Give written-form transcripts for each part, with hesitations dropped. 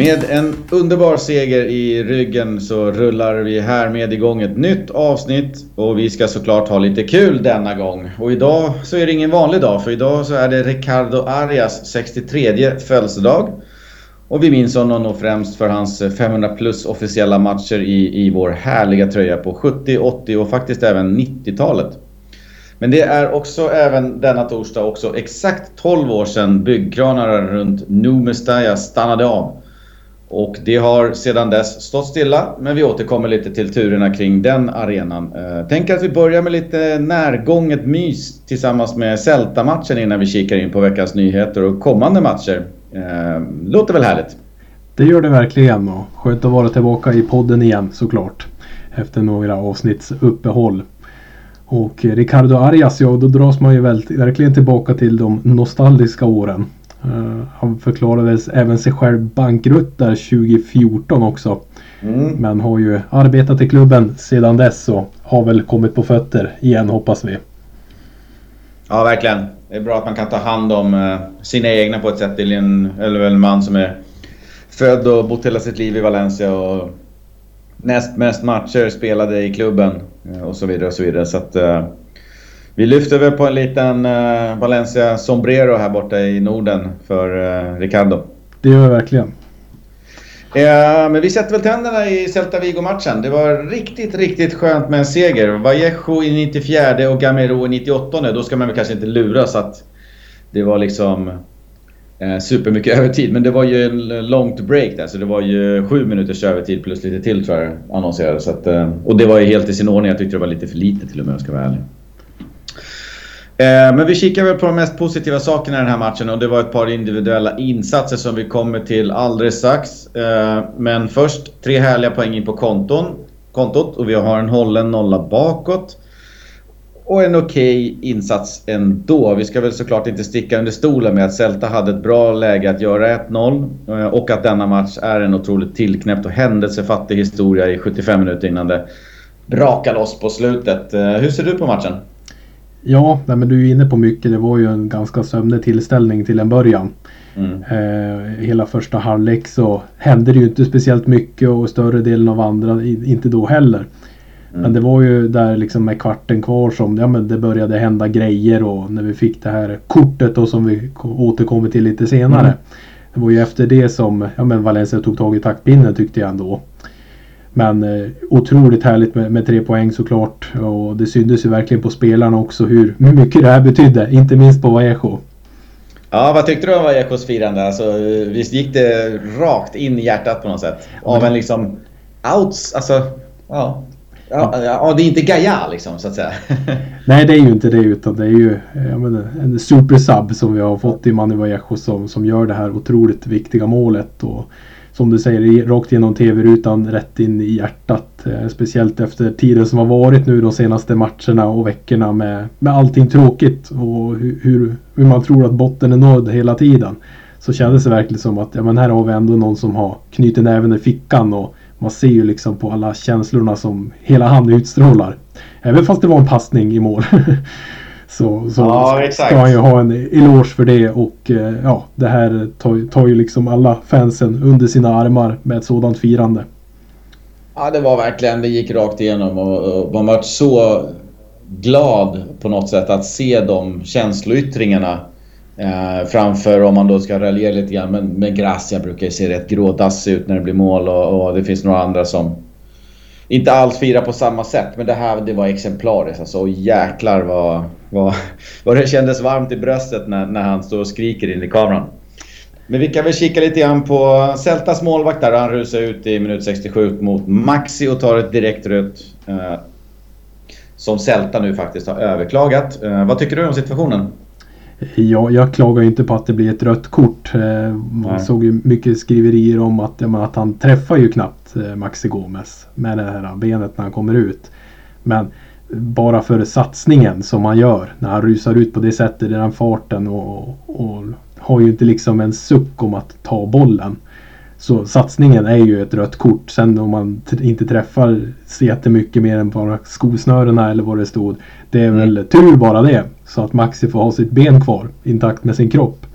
Med en underbar seger i ryggen så rullar vi här med igång ett nytt avsnitt. Och vi ska såklart ha lite kul denna gång. Och idag så är det ingen vanlig dag, för idag så är det Ricardo Arias 63:e födelsedag. Och vi minns honom nog främst för hans 500 plus officiella matcher i vår härliga tröja på 70, 80 och faktiskt även 90-talet. Men det är också även denna torsdag också exakt 12 år sedan byggkranar runt Nou Mestalla stannade av. Och det har sedan dess stått stilla, men vi återkommer lite till turerna kring den arenan. Tänk att vi börjar med lite närgånget mys tillsammans med Celta-matchen innan vi kikar in på veckans nyheter och kommande matcher. Låter väl härligt? Det gör det verkligen, och skönt att vara tillbaka i podden igen såklart efter några avsnitts uppehåll. Och Ricardo Arias, då dras man ju verkligen tillbaka till de nostalgiska åren. Han förklarade även sig själv bankrutt där 2014 också. Men har ju arbetat i klubben sedan dess och har väl kommit på fötter igen, hoppas vi. Ja, verkligen. Det är bra att man kan ta hand om sina egna på ett sätt. Det är en man som är född och bott hela sitt liv i Valencia och näst mest matcher spelade i klubben och så vidare och så vidare. Så att vi lyfter väl på en liten Valencia sombrero här borta i Norden för Ricardo. Det gör vi verkligen. Men vi sätter väl tänderna i Celta Vigo-matchen. Det var riktigt, riktigt skönt med en seger. Vallejo i 94 och Gameiro i 98. Då ska man väl kanske inte luras att det var liksom supermycket övertid. Men det var ju en långt break där, så det var ju 7 minuters övertid plus lite till tror jag annonserades. Och det var ju helt i sin ordning. Jag tyckte det var lite för lite till och med, jag ska vara ärlig. Men vi kikar väl på de mest positiva sakerna i den här matchen, och det var ett par individuella insatser som vi kommer till alldeles strax. Men först 3 härliga poäng in på kontot, och vi har en hållen nolla bakåt och en okej insats ändå. Vi ska väl såklart inte sticka under stolen med att Celta hade ett bra läge att göra 1-0 och att denna match är en otroligt tillknäppt och händelsefattig historia i 75 minuter innan det brakar loss på slutet. Hur ser du på matchen? Ja, men du är inne på mycket. Det var ju en ganska sömnig tillställning till en början. Hela första halvlek så hände det ju inte speciellt mycket, och större delen av andra inte då heller. Men det var ju där liksom med kvarten kvar som men det började hända grejer, och när vi fick det här kortet då, som vi återkommer till lite senare. Det var ju efter det som Valencia tog tag i taktpinnen, tyckte jag ändå. Men otroligt härligt med 3 poäng såklart. Och det syndes ju verkligen på spelarna också hur mycket det här betydde. Inte minst på Vallejo. Ja, vad tyckte du om Vallejos firande? Alltså, visst gick det rakt in i hjärtat på något sätt? Av en liksom outs, alltså... Ja, det är inte Gaia liksom, så att säga. Nej, det är ju inte det, utan det är ju en supersub som vi har fått i Manu Vallejo som gör det här otroligt viktiga målet. Och som du säger, rakt genom tv-rutan, rätt in i hjärtat. Speciellt efter tiden som har varit nu de senaste matcherna och veckorna med allting tråkigt. Och hur man tror att botten är nådd hela tiden. Så kändes det verkligen som att här har vi ändå någon som har knutit näven i fickan. Och man ser ju liksom på alla känslorna som hela han utstrålar. Även fast det var en passning i mål. Ska han ju ha en eloge för det, och det här tar ju liksom alla fansen under sina armar med ett sådant firande. Ja, det var verkligen, det gick rakt igenom, och man var så glad på något sätt att se de känsloyttringarna framför, om man då ska raljera lite grann, men Gracia brukar ju se rätt grådassig ut när det blir mål, och det finns några andra som inte alls fira på samma sätt, men det var exemplariskt. Alltså, jäklar vad det kändes varmt i bröstet när han står och skriker in i kameran. Men vi kan väl kika lite grann på Celtas målvakt där. Han rusar ut i minut 67 mot Maxi och tar ett direkt rött. Som Celta nu faktiskt har överklagat. Vad tycker du om situationen? Ja, jag klagar inte på att det blir ett rött kort. Man såg ju mycket skriverier om att han träffar ju knappt Maxi Gomez med det här benet när han kommer ut. Men bara för satsningen som han gör när han rusar ut på det sättet i den farten, och har ju inte liksom en suck om att ta bollen. Så satsningen är ju ett rött kort. Sen om man inte träffar så jättemycket mer än bara skosnörena eller vad det stod. Det är väl tur bara det. Så att Maxi får ha sitt ben kvar intakt med sin kropp.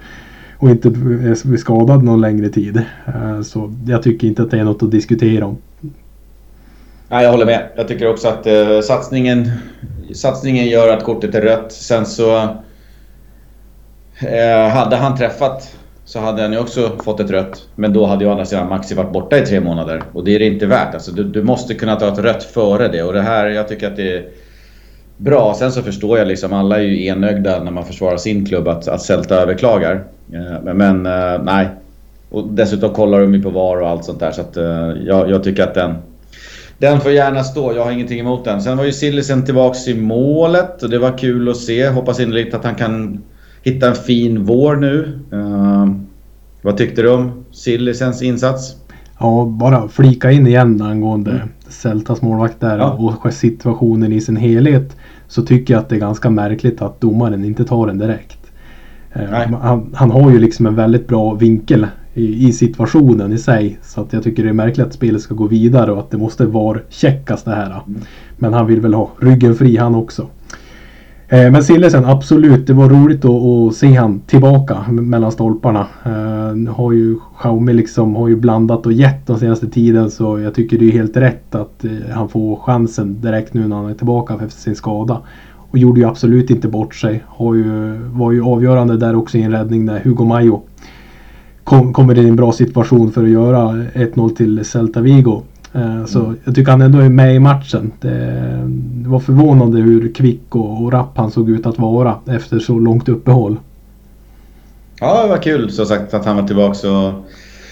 och inte är skadad någon längre tid. Så jag tycker inte att det är något att diskutera om. Nej, jag håller med. Jag tycker också att satsningen gör att kortet är rött. Sen så hade han träffat så hade han ju också fått ett rött. Men då hade ju andra sidan Maxi varit borta i 3 månader. Och det är det inte värt. Alltså, du måste kunna ta ett rött före det. Och det här, jag tycker att det är bra. Sen så förstår jag liksom, alla är ju enögda när man försvarar sin klubb att Celta överklagar. Men nej. Och dessutom kollar de ju på VAR och allt sånt där. Så att, jag tycker att den får gärna stå, jag har ingenting emot den. Sen var ju Cillessen tillbaks i målet och det var kul att se. Hoppas innerligt att han kan hitta en fin vår nu. Vad tyckte du om Cillessens insats? Ja, bara flika in igen angående Celtas målvakt där och situationen i sin helhet, så tycker jag att det är ganska märkligt att domaren inte tar den direkt. Han har ju liksom en väldigt bra vinkel i situationen i sig, så att jag tycker det är märkligt att spelet ska gå vidare och att det måste vara checkas det här. Men han vill väl ha ryggen fri han också. Men Cillessen, absolut, det var roligt att se han tillbaka mellan stolparna. Har ju Xiaomi liksom har ju blandat och gett den senaste tiden, så jag tycker det är helt rätt att han får chansen direkt nu när han är tillbaka efter sin skada. Och gjorde ju absolut inte bort sig. Var ju avgörande där också i en räddning när Hugo Mayo kommer i en bra situation för att göra 1-0 till Celta Vigo. Så jag tycker han ändå är med i matchen. Det var förvånande hur kvick och rapp han såg ut att vara efter så långt uppehåll. Ja, det var kul som sagt att han var tillbaka. Så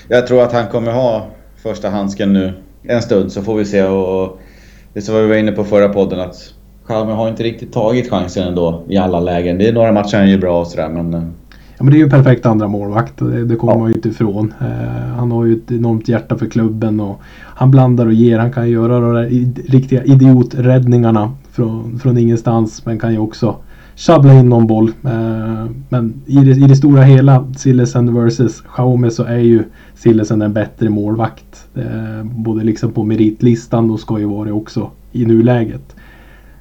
jag tror att han kommer ha första handsken nu en stund, så får vi se. Och det som vi var inne på förra podden, att Xiaomi har inte riktigt tagit chansen ändå i alla lägen. Det är några matcher han gör bra och sådär, men... Ja, men det är ju en perfekt andra målvakt, det kommer man ju inte ifrån. Han har ju ett enormt hjärta för klubben och han blandar och ger. Han kan göra de där riktiga idioträddningarna från ingenstans, men kan ju också sjabbla in någon boll. Men i det stora hela, Cillessen versus Xiaomi, så är ju Cillessen en bättre målvakt. Både liksom på meritlistan och ska ju vara det också i nuläget.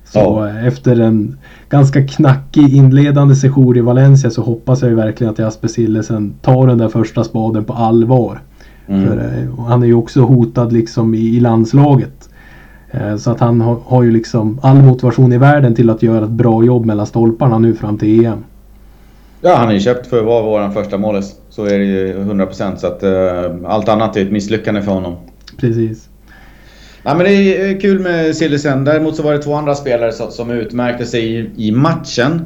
Så efter en ganska knackig inledande session i Valencia så hoppas jag ju verkligen att Jasper Cillessen tar den där första spaden på allvar. För han är ju också hotad liksom i landslaget. Så att han har ju liksom all motivation i världen till att göra ett bra jobb mellan stolparna nu fram till EM. Ja, han är ju köpt för att vara våran första målis. Så är det ju 100%. Så att allt annat är ett misslyckande för honom. Precis. Ja, men det är kul med Cillessen. Däremot så var det 2 andra spelare som utmärkte sig i matchen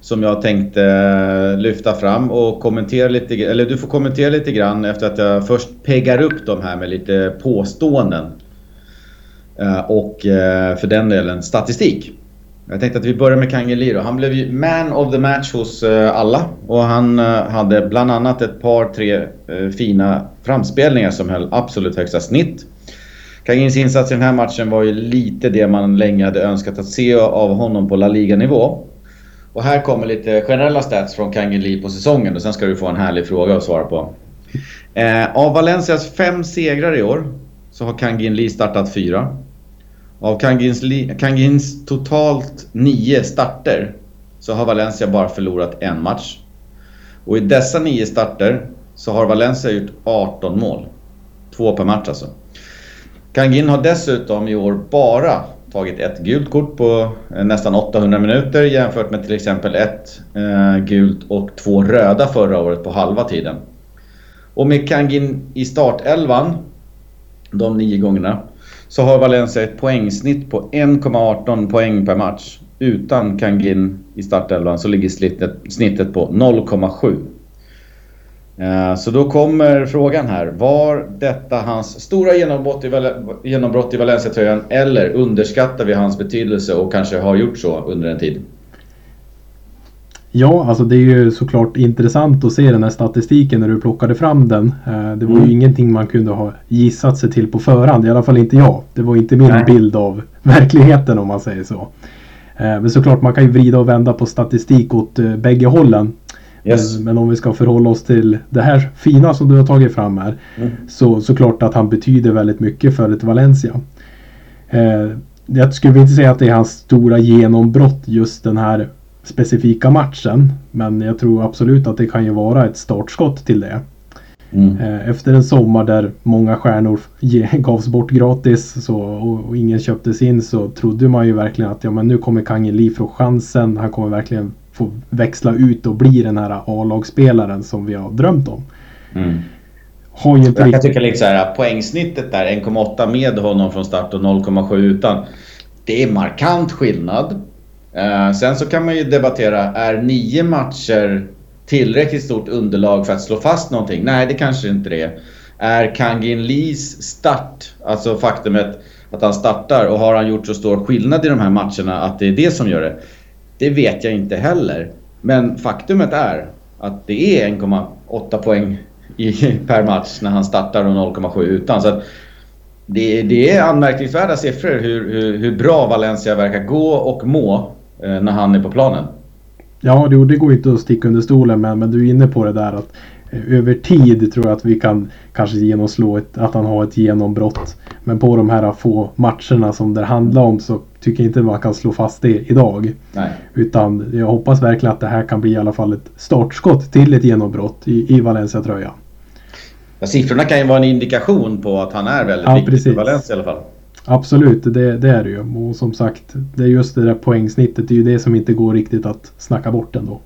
som jag tänkte lyfta fram och kommentera lite. Eller du får kommentera lite grann efter att jag först peggar upp de här med lite påståenden och för den delen statistik. Jag tänkte att vi börjar med Kang-in Lee. Han blev ju man of the match hos alla. Och han hade bland annat ett par 3 fina framspelningar som höll absolut högsta snitt. Kang-ins insats i den här matchen var ju lite det man länge hade önskat att se av honom på La Liga-nivå. Och här kommer lite generella stats från Kang-in Lee på säsongen och sen ska du få en härlig fråga att svara på. Av Valencias 5 segrar i år så har Kang-in Lee startat 4. Av Kang-ins totalt 9 starter så har Valencia bara förlorat 1 match. Och i dessa 9 starter så har Valencia gjort 18 mål. 2 per match alltså. Kang-in har dessutom i år bara tagit ett gult kort på nästan 800 minuter jämfört med till exempel ett gult och 2 röda förra året på halva tiden. Och med Kang-in i startelvan de 9 gångerna så har Valencia ett poängsnitt på 1,18 poäng per match. Utan Kang-in i startelvan så ligger snittet på 0,7. Så då kommer frågan här. Var detta hans stora genombrott i Valencia-tröjan eller underskattar vi hans betydelse och kanske har gjort så under en tid? Ja, alltså det är ju såklart intressant att se den här statistiken när du plockade fram den. Det var ju ingenting man kunde ha gissat sig till på förhand, i alla fall inte jag. Det var inte min bild av verkligheten om man säger så. Men såklart man kan ju vrida och vända på statistik åt bägge hållen. Yes. Men om vi ska förhålla oss till det här fina som du har tagit fram här så såklart att han betyder väldigt mycket för ett Valencia. Jag skulle inte säga att det är hans stora genombrott just den här specifika matchen, men jag tror absolut att det kan ju vara ett startskott till det. Mm. Efter en sommar där många stjärnor gavs bort gratis så, och ingen köptes in, så trodde man ju verkligen att ja, men nu kommer Kang-in Lee få chansen. Han kommer verkligen få växla ut och bli den här A-lagsspelaren som vi har drömt om. Mm. Har ju inte jag kan tycka liksom här, poängsnittet där 1,8 med honom från start och 0,7 utan. Det är markant skillnad. Sen så kan man ju debattera, är 9 matcher tillräckligt stort underlag för att slå fast någonting? Nej, det kanske inte det är. Är Kang-in Lees start, alltså faktumet att han startar, och har han gjort så stor skillnad i de här matcherna att det är det som gör det? Det vet jag inte heller. Men faktumet är att det är 1,8 poäng per match när han startar och 0,7 utan. Så att det är anmärkningsvärda siffror hur bra Valencia verkar gå och må när han är på planen. Ja, det går inte att sticka under stolen, men du är inne på det där att över tid tror jag att vi kan kanske genomslå att han har ett genombrott. Men på de här få matcherna som det handlar om så tycker jag inte man kan slå fast det idag. Nej. Utan jag hoppas verkligen att det här kan bli i alla fall ett startskott till ett genombrott i Valencia-tröjan. Ja, siffrorna kan ju vara en indikation på att han är väldigt viktig precis. I Valencia i alla fall. Absolut, det är det ju. Och som sagt, det är just det där poängsnittet, det är ju det som inte går riktigt att snacka bort ändå.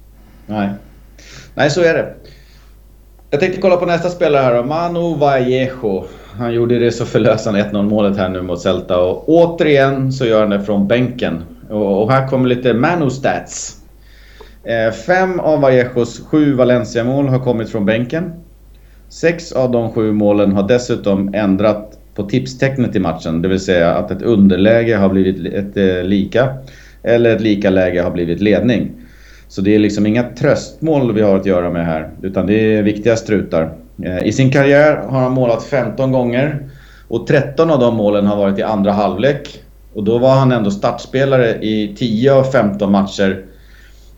Nej, så är det. Jag tänkte kolla på nästa spelare här då, Manu Vallejo. Han gjorde det så förlösande 1-0-målet här nu mot Celta. Och återigen så gör han det från bänken. Och här kommer lite Manu-stats. 5 av Vallejos 7 Valencia-mål har kommit från bänken. 6 av de 7 målen har dessutom ändrat på tipstecknet i matchen. Det vill säga att ett underläge har blivit ett lika. Eller ett lika läge har blivit ledning. Så det är liksom inga tröstmål vi har att göra med här. Utan det är viktiga strutar. I sin karriär har han målat 15 gånger. Och 13 av de målen har varit i andra halvlek. Och då var han ändå startspelare i 10 av 15 matcher.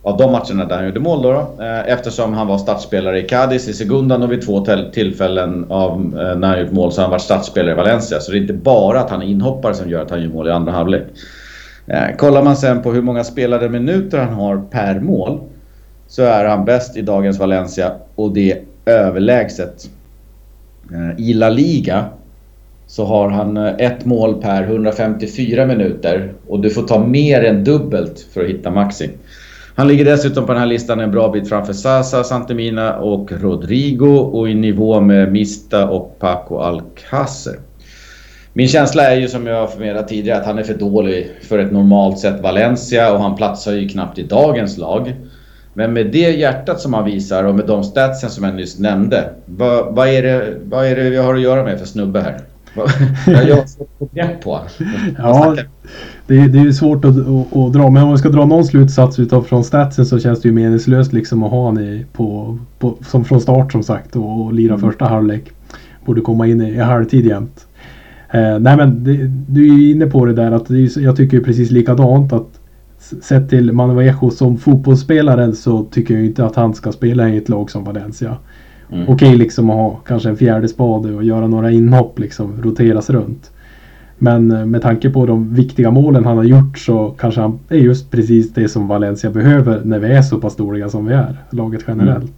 Av de matcherna där han gjorde mål då. Eftersom han var startspelare i Cádiz, i Segundan och vid 2 tillfällen av när han gjort mål så har han varit startspelare i Valencia. Så det är inte bara att han är inhoppare som gör att han gör mål i andra halvlek. Kollar man sen på hur många spelade minuter han har per mål så är han bäst i dagens Valencia och det är överlägset. I La Liga så har han 1 mål per 154 minuter och du får ta mer än dubbelt för att hitta Maxi. Han ligger dessutom på den här listan en bra bit framför Sasa, Santimina och Rodrigo och i nivå med Mista och Paco Alcácer. Min känsla är ju som jag förmedlade tidigare att han är för dålig för ett normalt sett Valencia och han platsar ju knappt i dagens lag. Men med det hjärtat som han visar och med de statsen som jag nyss nämnde, vad är det vi har att göra med för snubbe här? Jag har fått grepp på. Ja, det är ju svårt att dra. Men om man ska dra någon slutsats utifrån statsen så känns det ju meningslöst liksom att ha han som från start som sagt och lira första halvlek. Borde komma in i halvtid jämt. Nej men du är ju inne på det där att jag tycker precis likadant att sett till Manu Vallejo som fotbollsspelaren så tycker jag inte att han ska spela i ett lag som Valencia. Mm. Okej, liksom att ha kanske en fjärde spade och göra några inhopp, liksom roteras runt. Men med tanke på de viktiga målen han har gjort så kanske han är just precis det som Valencia behöver när vi är så pass dåliga som vi är, laget generellt. Mm.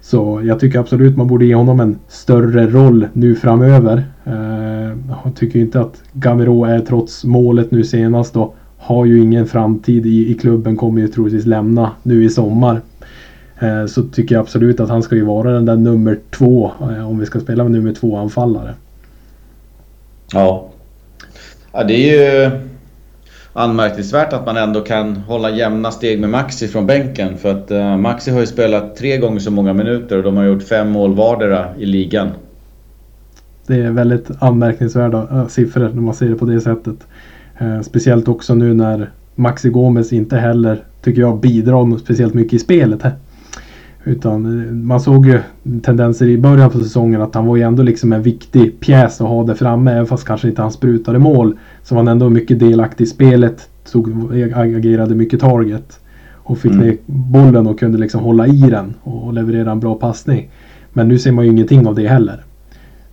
Så jag tycker absolut man borde ge honom en större roll nu framöver. Jag tycker inte att Gameiro är trots målet nu senast då har ju ingen framtid i klubben, kommer ju troligtvis lämna nu i sommar. Så tycker jag absolut att han ska ju vara den där nummer 2 om vi ska spela med nummer 2 anfallare. Ja, det är ju anmärkningsvärt att man ändå kan hålla jämna steg med Maxi från bänken. För att Maxi har ju spelat 3 gånger så många minuter och de har gjort 5 mål vardera i ligan. Det är väldigt anmärkningsvärda siffror när man ser det på det sättet. Speciellt också nu när Maxi Gomez inte heller tycker jag bidrar speciellt mycket i spelet här. Utan man såg ju tendenser i början på säsongen att han var ju ändå liksom en viktig pjäs att ha där framme. Även fast kanske inte han sprutade mål så var han ändå mycket delaktig i spelet. Agerade mycket target och fick ner bollen och kunde liksom hålla i den och leverera en bra passning. Men nu ser man ju ingenting av det heller.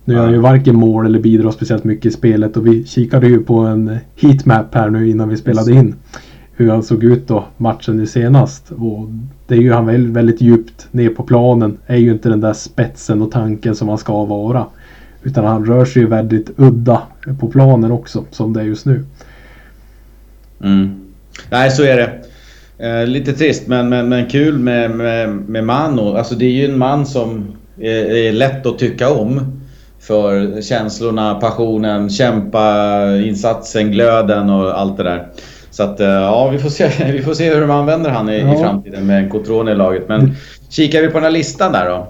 Nu gör han ju varken mål eller bidrar speciellt mycket i spelet och vi kikade ju på en heatmap här nu innan vi spelade in. hur han såg ut då matchen nu senast. Och det är ju han väl väldigt djupt ner på planen. Är ju inte den där spetsen och tanken som han ska vara. Utan han rör sig ju väldigt udda på planen också, som det är just nu. Mm. Nej, så är det. Lite trist, men kul med Manu. Alltså det är ju en man som är lätt att tycka om. För känslorna, passionen, kämpa, insatsen, glöden och allt det där. Så att ja, vi får se hur de använder han i framtiden med en Cotrone i laget. Men kikar vi på den här listan där då.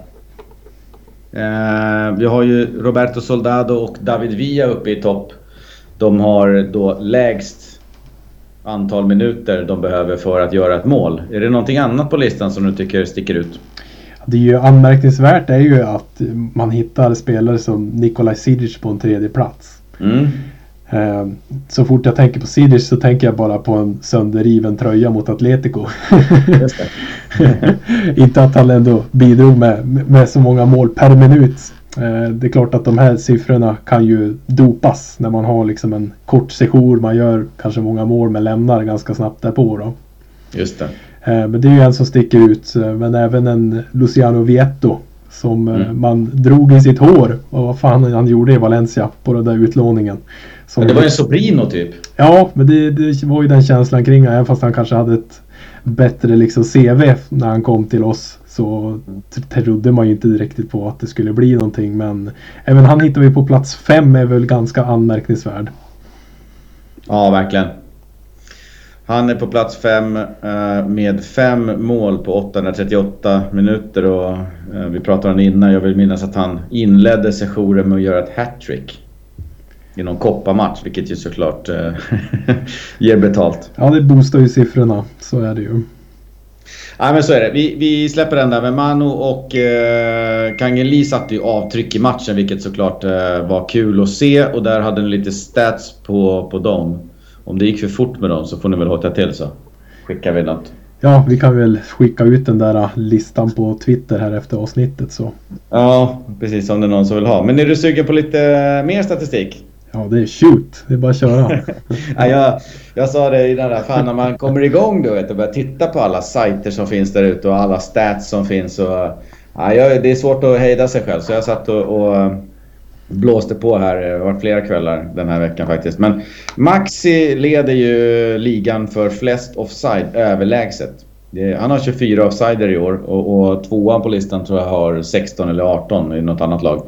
Vi har ju Roberto Soldado och David Villa uppe i topp. De har då lägst antal minuter de behöver för att göra ett mål. Är det någonting annat på listan som du tycker sticker ut? Det är ju anmärkningsvärt är ju att man hittar spelare som Nikolaj Sidic på en tredje plats. Mm. Så fort jag tänker på Sidic så tänker jag bara på en sönderriven tröja mot Atletico. Just det. Inte att han ändå bidrog med så många mål per minut. Det är klart att de här siffrorna kan ju dopas när man har liksom en kort session. Man gör kanske många mål men lämnar ganska snabbt därpå då. Just det. Men det är ju en som sticker ut. Men även en Luciano Vietto som man drog i sitt hår. Och vad fan han gjorde i Valencia på den där utlåningen. Som, men det var ju en Sobrino typ. Ja, men det var ju den känslan kring. Även fast han kanske hade ett bättre liksom CV när han kom till oss. Så trodde man ju inte riktigt på att det skulle bli någonting. Men även han hittar vi på plats 5 är väl ganska anmärkningsvärd. Ja, verkligen. Han är på plats 5 med 5 mål på 838 minuter och vi pratade om innan. Jag vill minnas att han inledde sessionen med att göra ett hattrick i någon kopparmatch, vilket ju såklart ger betalt. Ja, det boostar ju siffrorna, så är det ju. Ja, men så är det. Vi släpper den där med Manu och Kang-in Lee satte ju avtryck i matchen, vilket såklart var kul att se. Och där hade ni lite stats på dem. Om det gick för fort med dem så får ni väl hota till så skickar vi något. Ja, vi kan väl skicka ut den där listan på Twitter här efter avsnittet så. Ja, precis om det är någon som vill ha. Men är du sugen på lite mer statistik? Ja, det är shoot. Det är bara att köra. Ja, jag sa det innan där. Fan, när man kommer igång då vet, och börjar titta på alla sajter som finns där ute och alla stats som finns. Och, ja, det är svårt att hejda sig själv. Så jag satt och blåste på här, varit flera kvällar den här veckan faktiskt. Men Maxi leder ju ligan för flest offside överlägset. Han har 24 offsider i år och tvåan på listan tror jag har 16 eller 18 i något annat lag.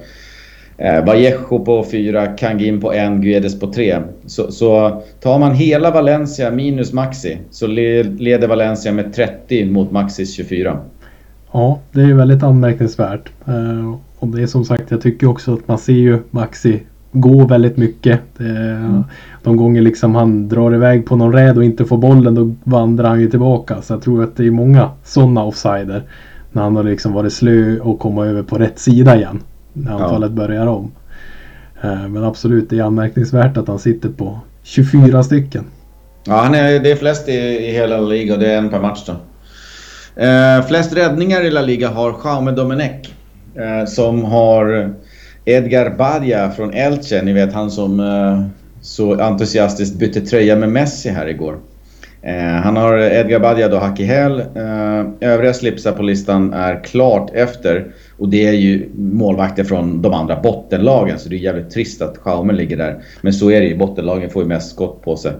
Vallejo på 4, Kang-in på 1, Guedes på 3. Så tar man hela Valencia minus Maxi så leder Valencia med 30 mot Maxis 24. Ja, det är ju väldigt anmärkningsvärt. Och det är som sagt, jag tycker också att man ser ju Maxi gå väldigt mycket. De gånger liksom han drar iväg på någon räd och inte får bollen, då vandrar han ju tillbaka. Så jag tror att det är många sådana offsider. När han har liksom varit slö och komma över på rätt sida igen. När anfallet börjar om. Men absolut, det är anmärkningsvärt att han sitter på 24 stycken. Ja, det är flest i hela ligan. Det är en per match då. Flest räddningar i La Liga har Jaume Domenech. Som har Edgar Badia från Elche. Ni vet han som så entusiastiskt bytte tröja med Messi här igår. Han har Edgar Badia då hack i häl. Övriga slipsar på listan är klart efter. Och det är ju målvakter från de andra bottenlagen. Så det är jävligt trist att Xiaomi ligger där. Men så är det ju, bottenlagen får ju mest skott på sig.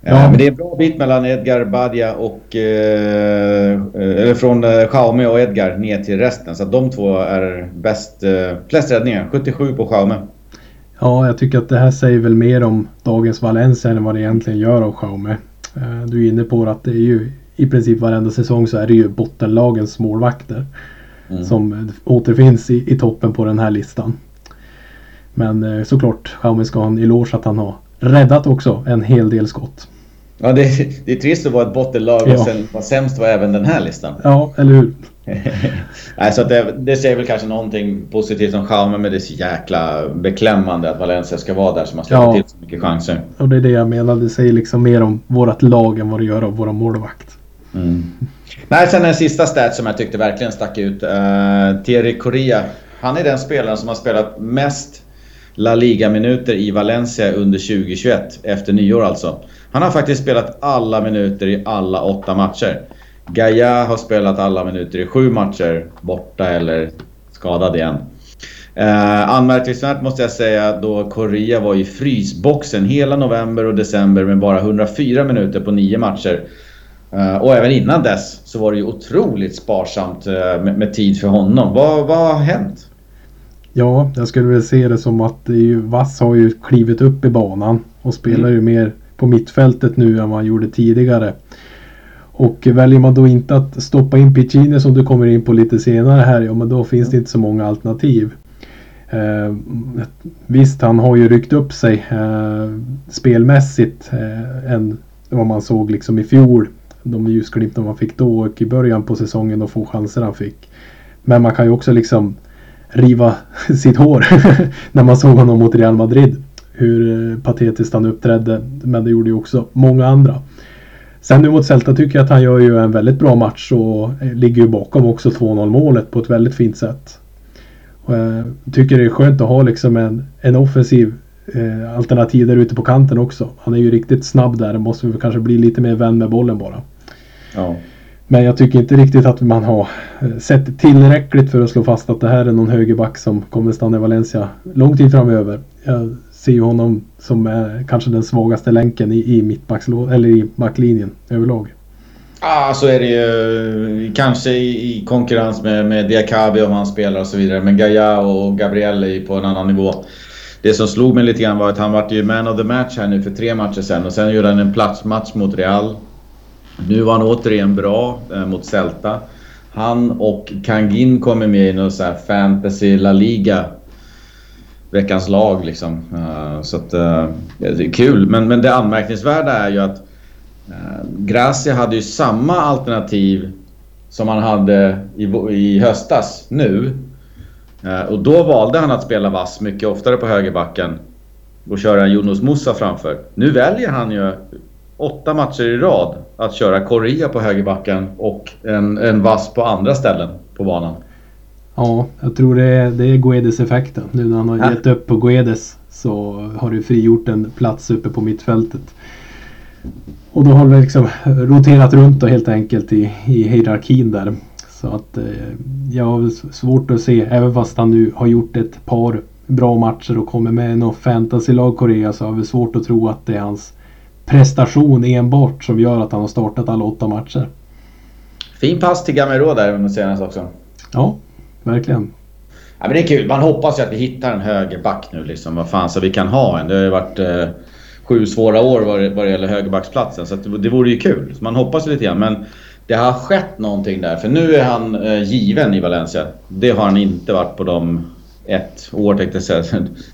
Ja. Men det är en bra bit mellan Edgar Badia och från Xiaomi och Edgar ner till resten. Så att de två är flest räddningar. 77 på Xiaomi. Ja, jag tycker att det här säger väl mer om dagens Valencia än vad det egentligen gör av Xiaomi. Du är inne på att det är ju i princip varenda säsong så är det ju bottenlagens målvakter som återfinns i toppen på den här listan. Men såklart Xiaomi ska ha en eloge att han har räddat också en hel del skott. Ja, det är trist att vara ett bottenlag och sen var sämst var även den här listan. Ja, eller hur? Nej, så att det säger väl kanske någonting positivt om Xiaomi, men det är så jäkla beklämmande att Valencia ska vara där som har släppt till så mycket chanser. Och det är det jag menar, det säger liksom mer om vårt lag än vad det gör av våra målvakt. Mm. Nej, sen den sista stat som jag tyckte verkligen stack ut. Thierry Correa, han är den spelaren som har spelat mest La Liga-minuter i Valencia under 2021, efter nyår alltså. Han har faktiskt spelat alla minuter i alla 8 matcher. Gaia har spelat alla minuter i 7 matcher, borta eller skadad igen. Anmärkningsvärt måste jag säga då Correa var i frysboxen hela november och december med bara 104 minuter på 9 matcher. Och även innan dess så var det ju otroligt sparsamt med tid för honom. Vad har hänt? Ja, jag skulle väl se det som att Vass har ju klivit upp i banan och spelar ju mer på mittfältet nu än vad han gjorde tidigare. Och väljer man då inte att stoppa in Piccini som du kommer in på lite senare här, ja men då finns det inte så många alternativ. Visst, han har ju ryckt upp sig spelmässigt än vad man såg liksom i fjol. De ljusglimtar man fick då och i början på säsongen och få chanser han fick. Men man kan ju också liksom riva sitt hår när man såg honom mot Real Madrid. Hur patetiskt han uppträdde, men det gjorde ju också många andra. Sen nu mot Celta tycker jag att han gör ju en väldigt bra match och ligger ju bakom också 2-0 målet på ett väldigt fint sätt. Och jag tycker det är skönt att ha liksom en offensiv alternativ där ute på kanten också. Han är ju riktigt snabb där, måste vi kanske bli lite mer vän med bollen bara. Ja. Men jag tycker inte riktigt att man har sett tillräckligt för att slå fast att det här är någon högerback som kommer stanna i Valencia lång tid framöver. Jag ser ju honom som är kanske den svagaste länken i backlinjen överlag. Ja, så är det ju kanske i konkurrens med Diakabi om han spelar och så vidare. Men Gaia och Gabriel är ju på en annan nivå. Det som slog mig lite grann var att han var ju man of the match här nu för 3 matcher sen. Och sen gjorde han en platsmatch mot Real. Nu var han återigen bra mot Celta. Han och Kang-in kommer med i någon så här fantasy La Liga veckans lag liksom. Så att det är kul. Men det anmärkningsvärda är ju att Gracia hade ju samma alternativ som han hade i höstas nu. Och då valde han att spela Vass mycket oftare på högerbacken och köra Jonas Mossa framför. Nu väljer han ju 8 matcher i rad att köra Correa på högerbacken och en Vass på andra ställen på banan. Ja, jag tror det är Guedes-effekten. Nu när han har gett upp på Guedes så har du frigjort en plats uppe på mittfältet. Och då har vi liksom roterat runt och helt enkelt i hierarkin där. Så att jag har svårt att se, även fast han nu har gjort ett par bra matcher och kommer med någon fantasylag Correa, så har vi svårt att tro att det är hans prestation enbart som gör att han har startat alla 8 matcher. Fin pass till Gameiro där under senast också. Ja, verkligen. Ja, men det är kul, man hoppas ju att vi hittar en högerback nu liksom, vad fan, så vi kan ha en. Det har ju varit 7 svåra år vad det gäller högerbacksplatsen, så att det vore ju kul. Så man hoppas lite grann, men det har skett någonting där. För nu är han given i Valencia. Det har han inte varit på de 1 år, tänkte jag säga.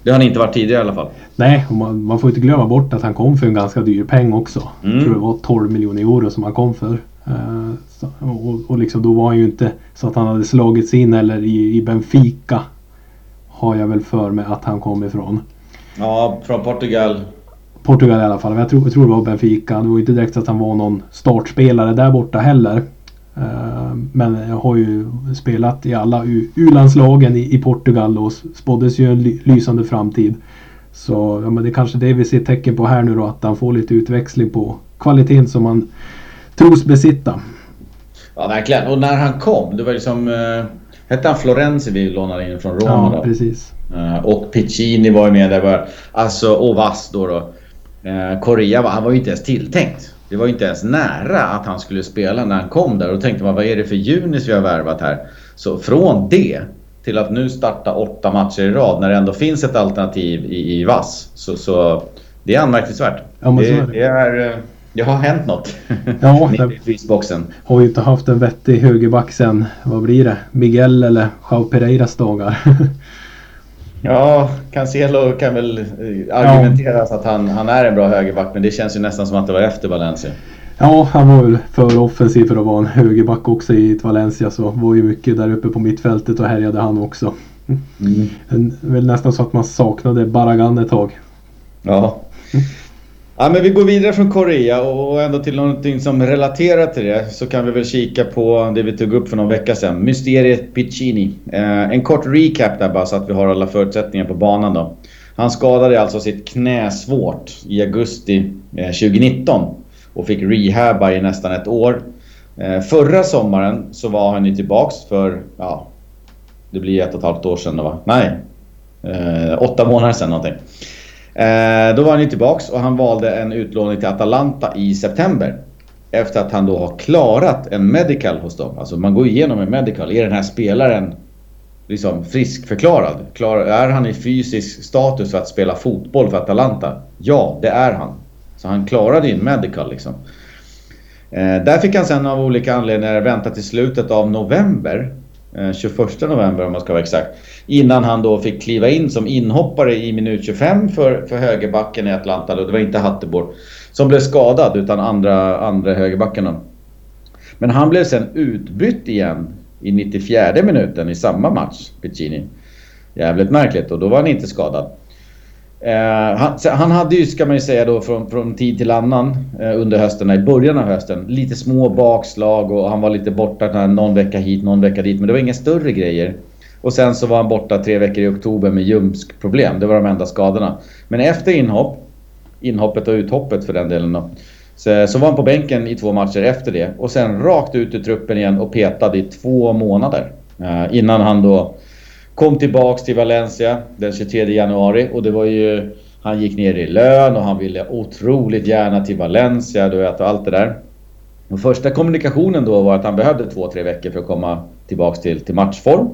Det har han inte varit tidigare i alla fall. Nej, man får inte glömma bort att han kom för en ganska dyr peng också. Jag tror det var 12 miljoner euro som han kom för. Och liksom då var han ju inte så att han hade slagits in eller i Benfica. Har jag väl för mig att han kom ifrån. Ja, från Portugal i alla fall. Jag tror det var Benfica. Det var inte direkt att han var någon startspelare där borta heller. Men jag har ju spelat i alla U-landslagen i Portugal och spåddes ju en lysande framtid. Så ja, men det är kanske det vi ser tecken på här nu då, att han får lite utväxling på kvaliteten som han tros besitta. Ja, verkligen. Och när han kom, det var liksom... Hette han Florenzi vi lånade in från Roma då? Ja, precis. Och Piccini var ju med där. Alltså, och Vass då. Correa, han var ju inte ens tilltänkt. Det var ju inte ens nära att han skulle spela när han kom där. Och då tänkte man, vad är det för Junis vi har värvat här? Så från det till att nu starta 8 matcher i rad när det ändå finns ett alternativ i Vass. Så det är anmärkningsvärt. Ja, det har hänt något. Ja, frysboxen. Har ju inte haft en vettig högerback sen, vad blir det? Miguel eller João Pereiras dagar. Ja, Cancelo kan väl argumenteras att han är en bra högerback, men det känns ju nästan som att det var efter Valencia. Ja, han var väl för offensiv för att vara en högerback också i Valencia, så var ju mycket där uppe på mittfältet och härjade han också. Väl nästan så att man saknade Barragán ett tag. Ja. Ja, men vi går vidare från Correa och ändå till någonting som relaterar till det, så kan vi väl kika på det vi tog upp för någon vecka sedan. Mysteriet Piccini. En kort recap där bara så att vi har alla förutsättningar på banan då. Han skadade alltså sitt knä svårt i augusti 2019 och fick rehabba i nästan ett år. Förra sommaren så var han ju tillbaks för, ja, det blir 1,5 år sedan då, va? Nej, 8 månader sedan någonting. Då var han ju tillbaks och han valde en utlåning till Atalanta i september. Efter att han då har klarat en medical hos dem. Alltså man går igenom en medical. Är den här spelaren liksom friskförklarad? Är han i fysisk status för att spela fotboll för Atalanta? Ja, det är han. Så han klarade en medical liksom. Där fick han sen av olika anledningar vänta till slutet av november. 21 november om man ska vara exakt. Innan han då fick kliva in som inhoppare i minut 25 för högerbacken i Atlanta. Det var inte Hatteboer som blev skadad utan andra högerbacken. Men han blev sen utbytt igen i 94 minuten i samma match, Piccini. Jävligt märkligt, och då var han inte skadad. Han hade ju, ska man ju säga då, från tid till annan under hösten, i början av hösten, lite små bakslag och han var lite borta någon vecka hit, någon vecka dit, men det var inga större grejer. Och sen så var han borta 3 veckor i oktober med ljumskproblem. Det var de enda skadorna. Men efter inhoppet och uthoppet för den delen då, så var han på bänken i 2 matcher efter det och sen rakt ut i truppen igen och petade i 2 månader innan han då kom tillbaks till Valencia den 23 januari och det var ju, han gick ner i lön och han ville otroligt gärna till Valencia, du vet, och allt det där. Och första kommunikationen då var att han behövde 2-3 veckor för att komma tillbaks till matchform.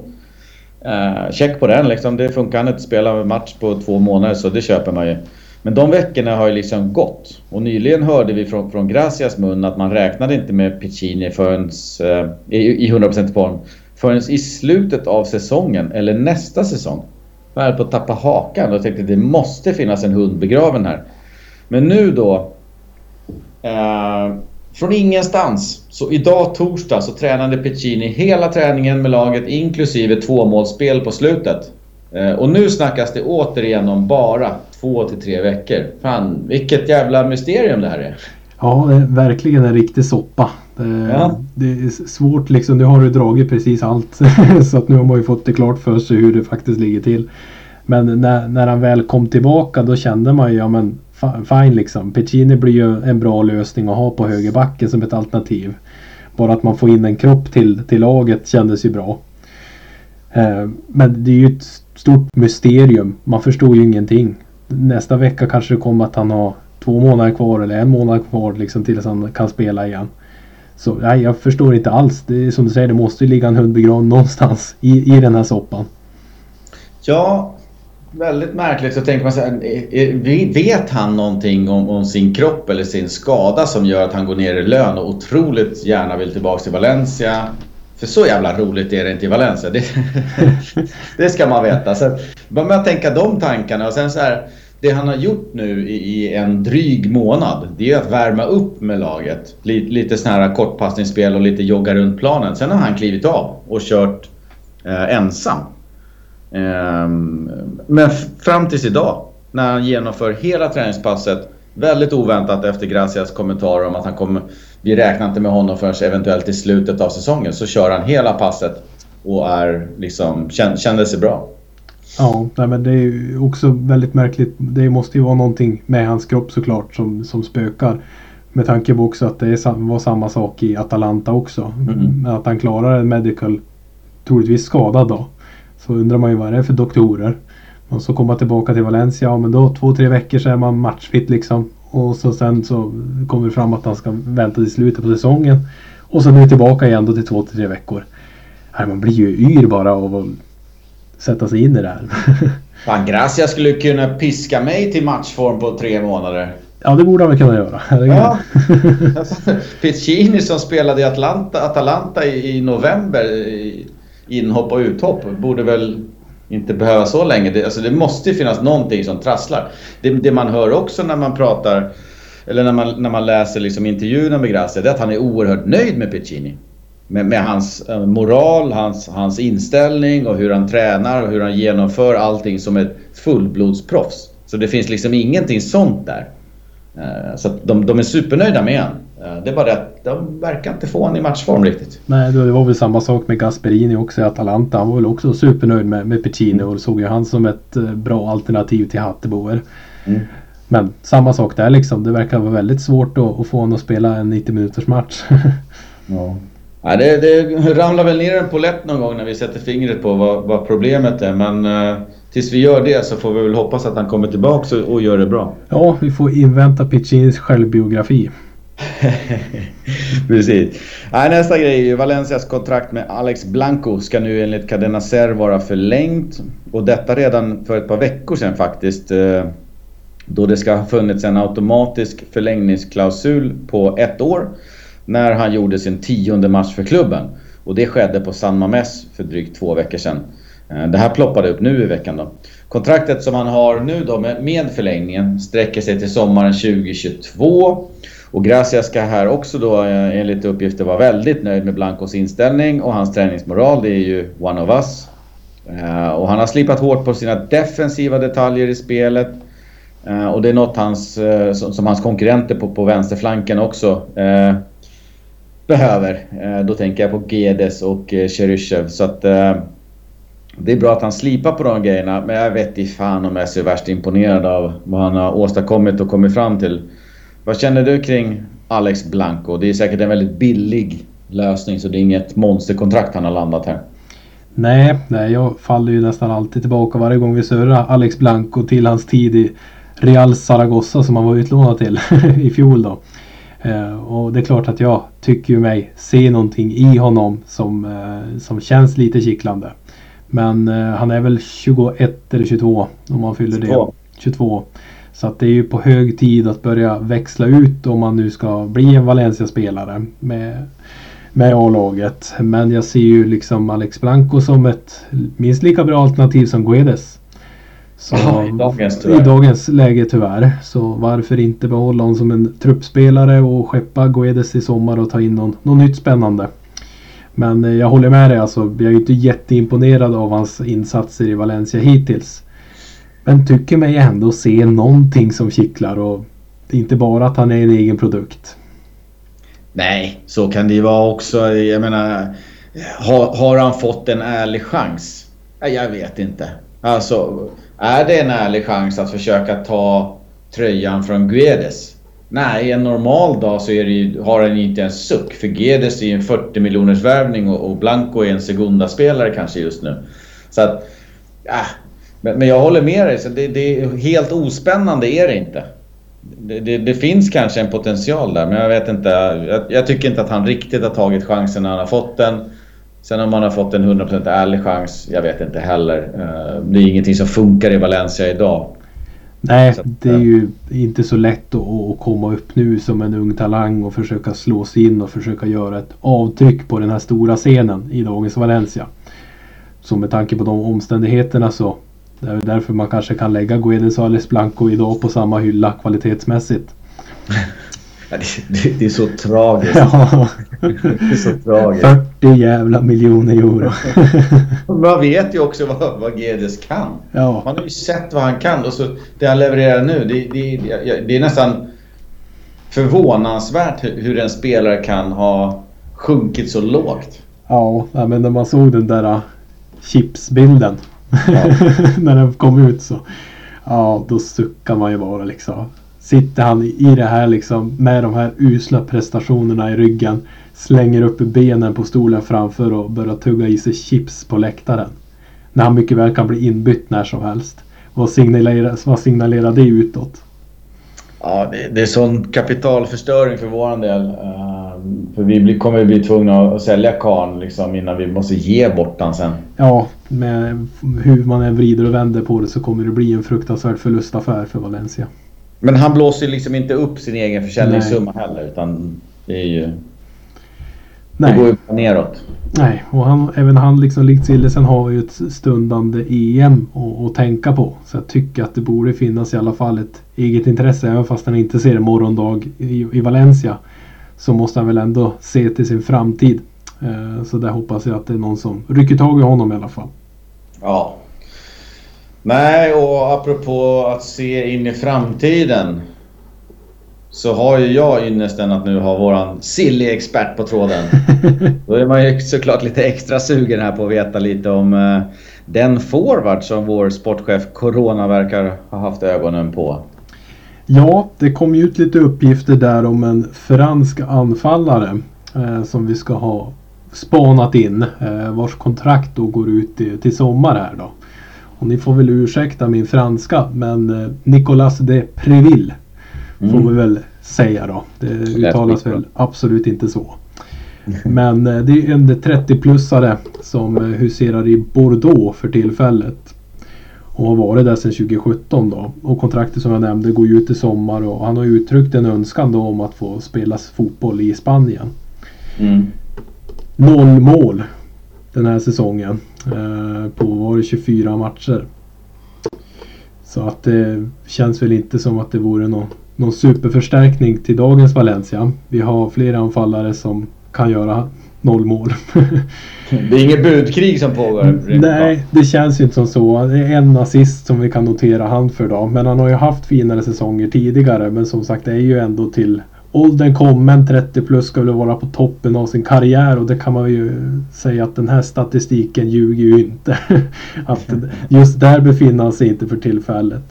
Check på den liksom, det funkar inte att spela match på 2 månader, så det köper man ju. Men de veckorna har ju liksom gått. Och nyligen hörde vi från Gracias mun att man räknade inte med Piccini förrän i 100% form förrän i slutet av säsongen eller nästa säsong. Jag höll på att tappa hakan och tänkte att det måste finnas en hund begraven här. Men nu då, från ingenstans, så idag torsdag så tränade Piccini hela träningen med laget inklusive 2-målsspel på slutet. Och nu snackas det återigen om bara 2-3 veckor. Fan, vilket jävla mysterium det här är. Ja, det är verkligen en riktig soppa. Det är svårt liksom, nu har du dragit precis allt så att nu har man ju fått det klart för sig hur det faktiskt ligger till. Men när han väl kom tillbaka då kände man ju, ja men fine liksom, Piccini blir ju en bra lösning att ha på högerbacken som ett alternativ. Bara att man får in en kropp till laget kändes ju bra. Men det är ju ett stort mysterium, man förstår ju ingenting. Nästa vecka kanske det kommer att han har 2 månader kvar eller 1 månad kvar liksom, tills han kan spela igen. Så nej, jag förstår inte alls. Det är, som du säger, det måste ju ligga en hund begravd någonstans i den här soppan. Ja, väldigt märkligt. Så tänker man så här, vet han någonting om sin kropp eller sin skada som gör att han går ner i lön och otroligt gärna vill tillbaka till Valencia? För så jävla roligt är det inte i Valencia. Det ska man veta. Så bara med att tänka de tankarna och sen så här, det han har gjort nu i en dryg månad, det är att värma upp med laget. Lite sån här kortpassningsspel och lite jogga runt planen. Sen har han klivit av och kört ensam. Men fram tills idag, när han genomför hela träningspasset, väldigt oväntat efter Gracias kommentarer om att vi räknar inte med honom förrän eventuellt i slutet av säsongen, så kör han hela passet och är liksom, kände sig bra. Ja, men det är ju också väldigt märkligt. Det måste ju vara någonting med hans kropp såklart som spökar. Med tanke på också att det var samma sak i Atalanta också. Mm. Att han klarar en medical, troligtvis skadad då. Så undrar man ju vad det är för doktorer. Och så kommer tillbaka till Valencia, ja, men då 2-3 veckor så är man matchfit liksom. Och så sen så kommer det fram att han ska vänta till slutet på säsongen. Och sen är vi tillbaka igen då till 2-3 veckor. Nej, man blir ju yr bara av att sätta sig in i det här. Fan, Gracia skulle kunna piska mig till matchform på 3 månader. Ja, det borde han väl kunna göra. Ja. Piccini som spelade i Atalanta i november, inhopp och uthopp, borde väl inte behöva så länge. Det måste ju finnas någonting som trasslar. Det man hör också när man pratar, eller när man läser liksom intervjuerna med Gracia, det är att han är oerhört nöjd med Piccini. Med hans moral, hans inställning och hur han tränar och hur han genomför allting som ett fullblodsproffs. Så det finns liksom ingenting sånt där. Så att de är supernöjda med han. Det är bara det att de verkar inte få en i matchform riktigt. Nej, det var väl samma sak med Gasperini också i Atalanta. Han var väl också supernöjd med Piccini och såg ju han som ett bra alternativ till Hatteboer. Mm. Men samma sak där liksom. Det verkar vara väldigt svårt att få honom att spela en 90-minuters match. Ja. Ja, det ramlar väl ner en polett någon gång när vi sätter fingret på vad problemet är. Men tills vi gör det så får vi väl hoppas att han kommer tillbaka och gör det bra. Ja, vi får invänta Piccinis självbiografi. Precis. Ja, nästa grej. Valencias kontrakt med Alex Blanco ska nu enligt Cadena Ser vara förlängt. Och detta redan för ett par veckor sedan faktiskt. Då det ska ha funnits en automatisk förlängningsklausul på ett år. När han gjorde sin 10:e match för klubben. Och det skedde på San Mamés för drygt 2 veckor sedan. Det här ploppade upp nu i veckan då. Kontraktet som han har nu då med förlängningen sträcker sig till sommaren 2022. Och Gracia ska här också då enligt uppgifter vara väldigt nöjd med Blancos inställning. Och hans träningsmoral, det är ju one of us. Och han har slipat hårt på sina defensiva detaljer i spelet. Och det är något som hans konkurrenter på vänsterflanken också behöver. Då tänker jag på Guedes och Cheryshev. Så att det är bra att han slipar på de grejerna. Men jag vet inte fan om jag är så värst imponerad av vad han har åstadkommit och kommit fram till. Vad känner du kring Alex Blanco? Det är säkert en väldigt billig lösning, så det är inget monsterkontrakt han har landat här. Nej, jag faller ju nästan alltid tillbaka varje gång vi surrar Alex Blanco till hans tid i Real Zaragoza som han var utlånad till i fjol då. Och det är klart att jag tycker mig se någonting i honom som känns lite kittlande. Men han är väl 21 eller 22 om han fyller 22. Det. 22. Så att det är ju på hög tid att börja växla ut om man nu ska bli en Valencia-spelare med A-laget. Men jag ser ju liksom Alex Blanco som ett minst lika bra alternativ som Guedes. Så i dagens läge tyvärr. Så varför inte behålla honom som en truppspelare och skeppa Guedes i sommar och ta in någon nytt spännande. Men jag håller med dig alltså. Jag är ju inte jätteimponerad av hans insatser i Valencia hittills. Men tycker mig ändå se någonting som kittlar och inte bara att han är en egen produkt. Nej, så kan det ju vara också. Jag menar, har han fått en ärlig chans? Jag vet inte. Alltså, är det en ärlig chans att försöka ta tröjan från Guedes? Nej, en normal dag så är det ju, har han inte en suck. För Guedes är ju en 40 miljoners värvning och Blanco är en segundaspelare kanske just nu. Så att, Men jag håller med dig, så det är helt ospännande är det inte. Det finns kanske en potential där, men jag vet inte. Jag tycker inte att han riktigt har tagit chansen när han har fått den. Sen om han har fått en 100% ärlig chans, jag vet inte heller. Det är ingenting som funkar i Valencia idag. Nej, det är ju inte så lätt att komma upp nu som en ung talang och försöka slå sig in och försöka göra ett avtryck på den här stora scenen i dagens Valencia. Så med tanke på de omständigheterna så det är därför man kanske kan lägga Guedes och Alex Blanco idag på samma hylla kvalitetsmässigt. Det är så tragiskt. Ja. Det är så tragiskt. 40 jävla miljoner euro. Man vet ju också vad Guedes kan. Ja. Man har ju sett vad han kan. Och så det han levererar nu, det är nästan förvånansvärt hur en spelare kan ha sjunkit så lågt. Ja, men när man såg den där chipsbilden. Ja. När den kom ut så då suckar man ju bara liksom. Sitter han i det här liksom med de här usla prestationerna i ryggen, slänger upp benen på stolen framför och börjar tugga i sig chips på läktaren när han mycket väl kan bli inbytt när som helst. Vad signalerar det utåt? Ja, det är sån kapitalförstöring för våran del. För vi kommer bli tvungna att sälja Khan liksom innan vi måste ge bort den sen. Ja, med hur man än vrider och vänder på det så kommer det bli en fruktansvärd förlustaffär för Valencia. Men han blåser liksom inte upp sin egen försäljningssumma heller, utan det är ju... Nej. Det går ju neråt. Nej, och även han liksom likt Cillessen har ju ett stundande EM att tänka på. Så jag tycker att det borde finnas i alla fall ett eget intresse, även fast han inte ser det morgondag i Valencia. Så måste han väl ändå se till sin framtid. Så där hoppas jag att det är någon som rycker tag i honom i alla fall. Ja. Nej, och apropå att se in i framtiden. så har ju jag ynnesten att nu ha våran silly-expert på tråden. Då är man ju såklart lite extra sugen här på att veta lite om den forward som vår sportchef Corona verkar ha haft ögonen på. Ja, det kom ut lite uppgifter där om en fransk anfallare som vi ska ha spanat in. Vars kontrakt då går ut till sommar här då. Och ni får väl ursäkta min franska, men Nicolas de Préville får vi väl säga då. Det uttalas väl absolut inte så. Men det är en 30-plussare som huserar i Bordeaux för tillfället. Och har varit där sedan 2017 då. Och kontraktet som jag nämnde går ju ut i sommar. Och han har uttryckt en önskan då om att få spelas fotboll i Spanien. Mm. 0 mål den här säsongen. På var det 24 matcher. Så att det känns väl inte som att det vore någon superförstärkning till dagens Valencia. Vi har flera anfallare som kan göra 0 mål. Det är inget budkrig som pågår. Nej, det känns inte som så. Det är en assist som vi kan notera han för då. Men han har ju haft finare säsonger tidigare. Men som sagt, det är ju ändå till åldern kommen. 30 plus ska väl vara på toppen av sin karriär. Och det kan man ju säga att den här statistiken ljuger ju inte. Att just där befinner han sig inte för tillfället.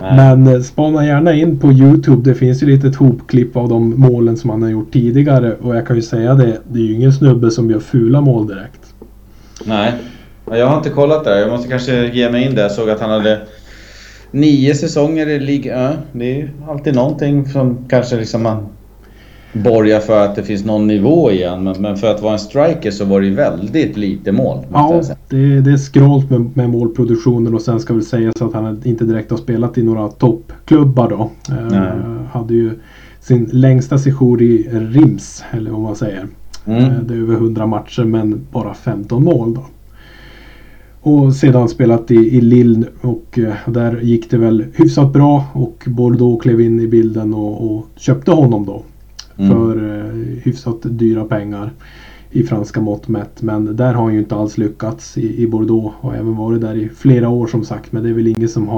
Nej. Men spana gärna in på YouTube. Det finns ju lite ett hopklipp av de målen som han har gjort tidigare. Och jag kan ju säga det. Det är ju ingen snubbe som gör fula mål direkt. Nej, jag har inte kollat där. Jag måste kanske ge mig in där. Jag såg att han hade 9 säsonger i Ligue 1. Det är ju alltid någonting som kanske liksom man borgar för att det finns någon nivå igen. Men för att vara en striker så var det ju väldigt lite mål. Ja, det är skralt med målproduktionen. Och sen ska väl sägas att han inte direkt har spelat i några toppklubbar då. Hade ju sin längsta sejour i Rims, eller vad man säger. Det är över 100 matcher men bara 15 mål då. Och sedan spelat i Lille och där gick det väl hyfsat bra. Och Bordeaux klev in i bilden och köpte honom då. För hyfsat dyra pengar i franska mått mätt. Men där har han ju inte alls lyckats i Bordeaux. Och även varit där i flera år som sagt. Men det är väl ingen som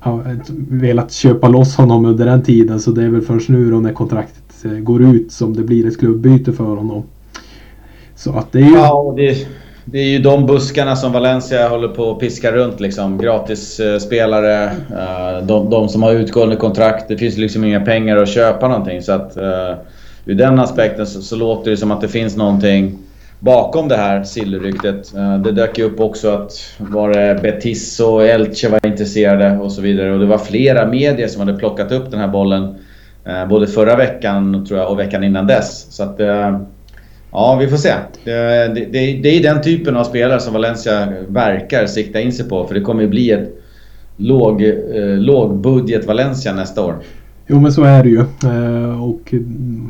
har velat köpa loss honom under den tiden. Så det är väl först nu då när kontraktet går ut som det blir ett klubbyte för honom. Så att det är ju... Ja, det är ju de buskarna som Valencia håller på att piska runt liksom. Gratisspelare, de som har utgående kontrakt. Det finns liksom inga pengar att köpa någonting. Så att ur den aspekten så låter det som att det finns någonting bakom det här sillryktet. Det dök ju upp också att var det Betis och Elche var intresserade och så vidare. Och det var flera medier som hade plockat upp den här bollen. Både förra veckan tror jag och veckan innan dess. Så att... Ja, vi får se. Det är den typen av spelare som Valencia verkar sikta in sig på. För det kommer ju bli ett lågbudget Valencia nästa år. Jo, men så är det ju. Och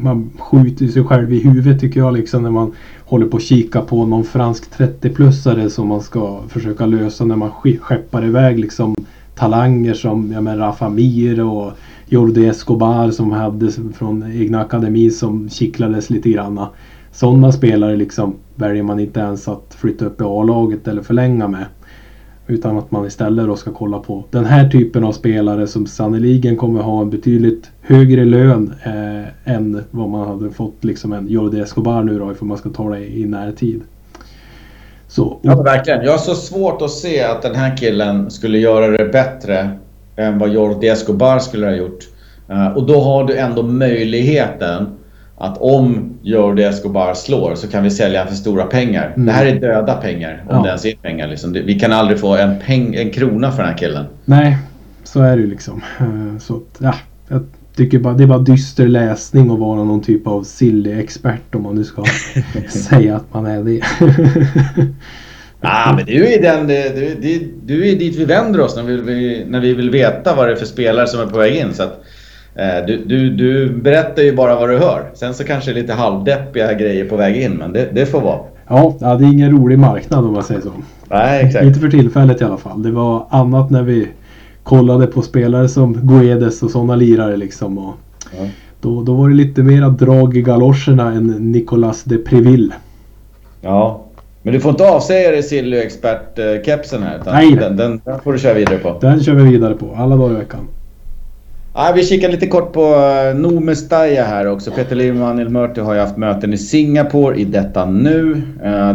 man skjuter sig själv i huvudet tycker jag liksom, när man håller på att kika på någon fransk 30-plussare som man ska försöka lösa när man skeppar iväg liksom, talanger som Rafa Mir och Jordi Escobar som hade från egna akademi som kiklades lite grann. Sådana spelare liksom väljer man inte ens att flytta upp i A-laget eller förlänga med. Utan att man istället då ska kolla på den här typen av spelare som sannoliken kommer ha en betydligt högre lön än vad man hade fått liksom en Jordi Escobar nu då, ifall man ska ta det i närtid. Så. Ja, verkligen. Jag har så svårt att se att den här killen skulle göra det bättre än vad Jordi Escobar skulle ha gjort. Och då har du ändå möjligheten att om Jordi Escobar slår så kan vi sälja för stora pengar. Det här är döda pengar, om det ens är pengar. Liksom. Vi kan aldrig få en krona för den här killen. Nej, så är det ju liksom. Så, ja, jag tycker bara, det är bara dyster läsning att vara någon typ av silly expert om man nu ska säga att man är det. Ja, men du är dit vi vänder oss när vi vill veta vad det är för spelare som är på väg in. Så att, du berättar ju bara vad du hör. Sen så kanske lite halvdeppiga grejer på väg in. Men det får vara. Ja, det är ingen rolig marknad om man säger så. Nej, exakt. Inte för tillfället i alla fall. Det var annat när vi kollade på spelare som Guedes och sådana lirare liksom. Och då var det lite mer drag i galoscherna än Nicolas de Préville. Ja. Men du får inte avsäga dig Silly-expert-kepsen här. Nej. Den får du köra vidare på. Den kör vi vidare på alla dagar i veckan. Ja, vi kikar lite kort på Nou Mestalla här också. Peter Lim och Anil Murthy har ju haft möten i Singapore i detta nu.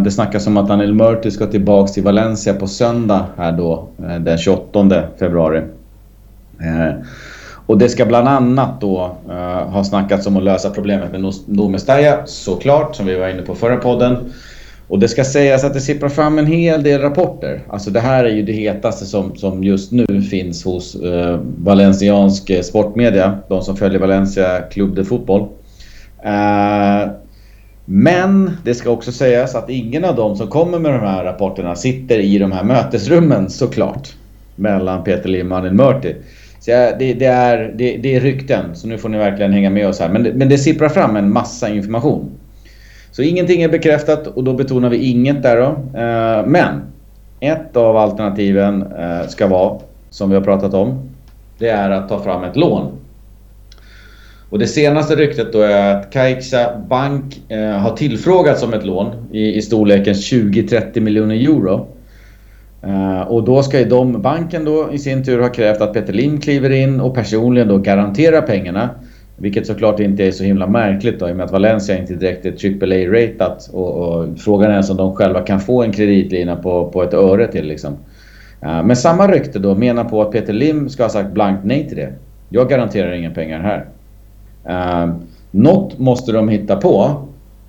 Det snackas om att Anil Murthy ska tillbaka till Valencia på söndag här då, den 28 februari. Och det ska bland annat då ha snackats om att lösa problemet med Nou Mestalla, såklart, som vi var inne på förra podden. Och det ska sägas att det sipprar fram en hel del rapporter. Alltså det här är ju det hetaste som just nu finns hos valenciansk sportmedia. De som följer Valencia Club de Fotboll. Men det ska också sägas att ingen av dem som kommer med de här rapporterna sitter i de här mötesrummen, såklart. Mellan Peter Lim och Anil Murthy. Så det är rykten, så nu får ni verkligen hänga med oss här. Men det sipprar fram en massa information. Så ingenting är bekräftat och då betonar vi inget där då. Men ett av alternativen ska vara, som vi har pratat om, det är att ta fram ett lån. Och det senaste ryktet då är att Caixa Bank har tillfrågats om ett lån i storleken 20-30 miljoner euro. Och då ska ju banken då i sin tur ha krävt att Peter Lim kliver in och personligen då garanterar pengarna. Vilket såklart inte är så himla märkligt då, i och med att Valencia inte direkt är AAA-ratat och frågan är om de själva kan få en kreditlina på ett öre till liksom. Men samma rykte då menar på att Peter Lim ska ha sagt blankt nej till det. Jag garanterar inga pengar här. Något måste de hitta på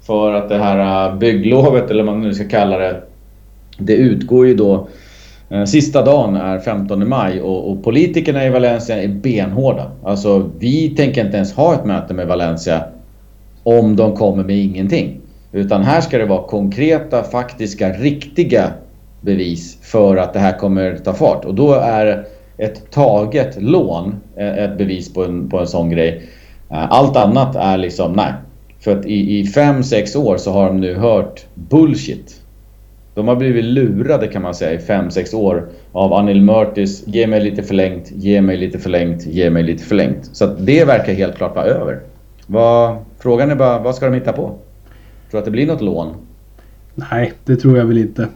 för att det här bygglovet, eller vad man nu ska kalla det, det utgår ju då. Sista dagen är 15 maj och politikerna i Valencia är benhårda. Alltså vi tänker inte ens ha ett möte med Valencia om de kommer med ingenting. Utan här ska det vara konkreta, faktiska, riktiga bevis för att det här kommer ta fart. Och då är ett taget lån ett bevis på en sån grej. Allt annat är liksom nej. För att i 5-6 år så har de nu hört bullshit. De har blivit lurade kan man säga i 5-6 år av Anil Murthys ge mig lite förlängt, ge mig lite förlängt, ge mig lite förlängt. Så att det verkar helt klart vara över. Frågan är bara, vad ska de hitta på? Tror du att det blir något lån? Nej, det tror jag väl inte.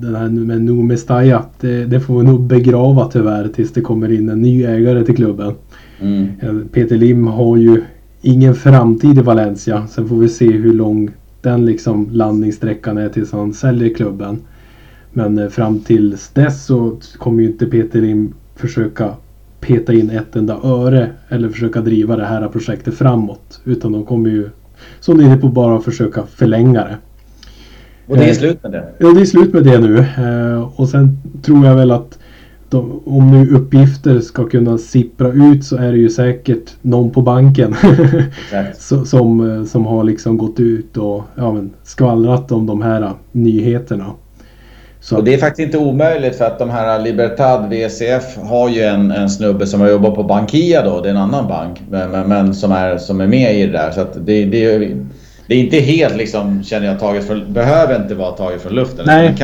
Den här med Nou Mestalla, det får nog begrava tyvärr tills det kommer in en ny ägare till klubben. Mm. Peter Lim har ju ingen framtid i Valencia. Sen får vi se hur lång den liksom landningssträckan är tills han säljer klubben. Men fram till dess så kommer ju inte Peter Lim försöka peta in ett enda öre eller försöka driva det här projektet framåt, utan de kommer ju som ni är på bara försöka förlänga det. Och det är slut med det? Ja, det är slut med det nu. Och sen tror jag väl att om nu uppgifter ska kunna sippra ut så är det ju säkert någon på banken som har liksom gått ut och skvallrat om de här nyheterna. Så. Och det är faktiskt inte omöjligt, för att de här Libertad VCF har ju en snubbe som har jobbat på Bankia då, det är en annan bank, men som är med i det där. Så att det är inte helt liksom, känner jag, behöver inte vara taget från luften. Nej,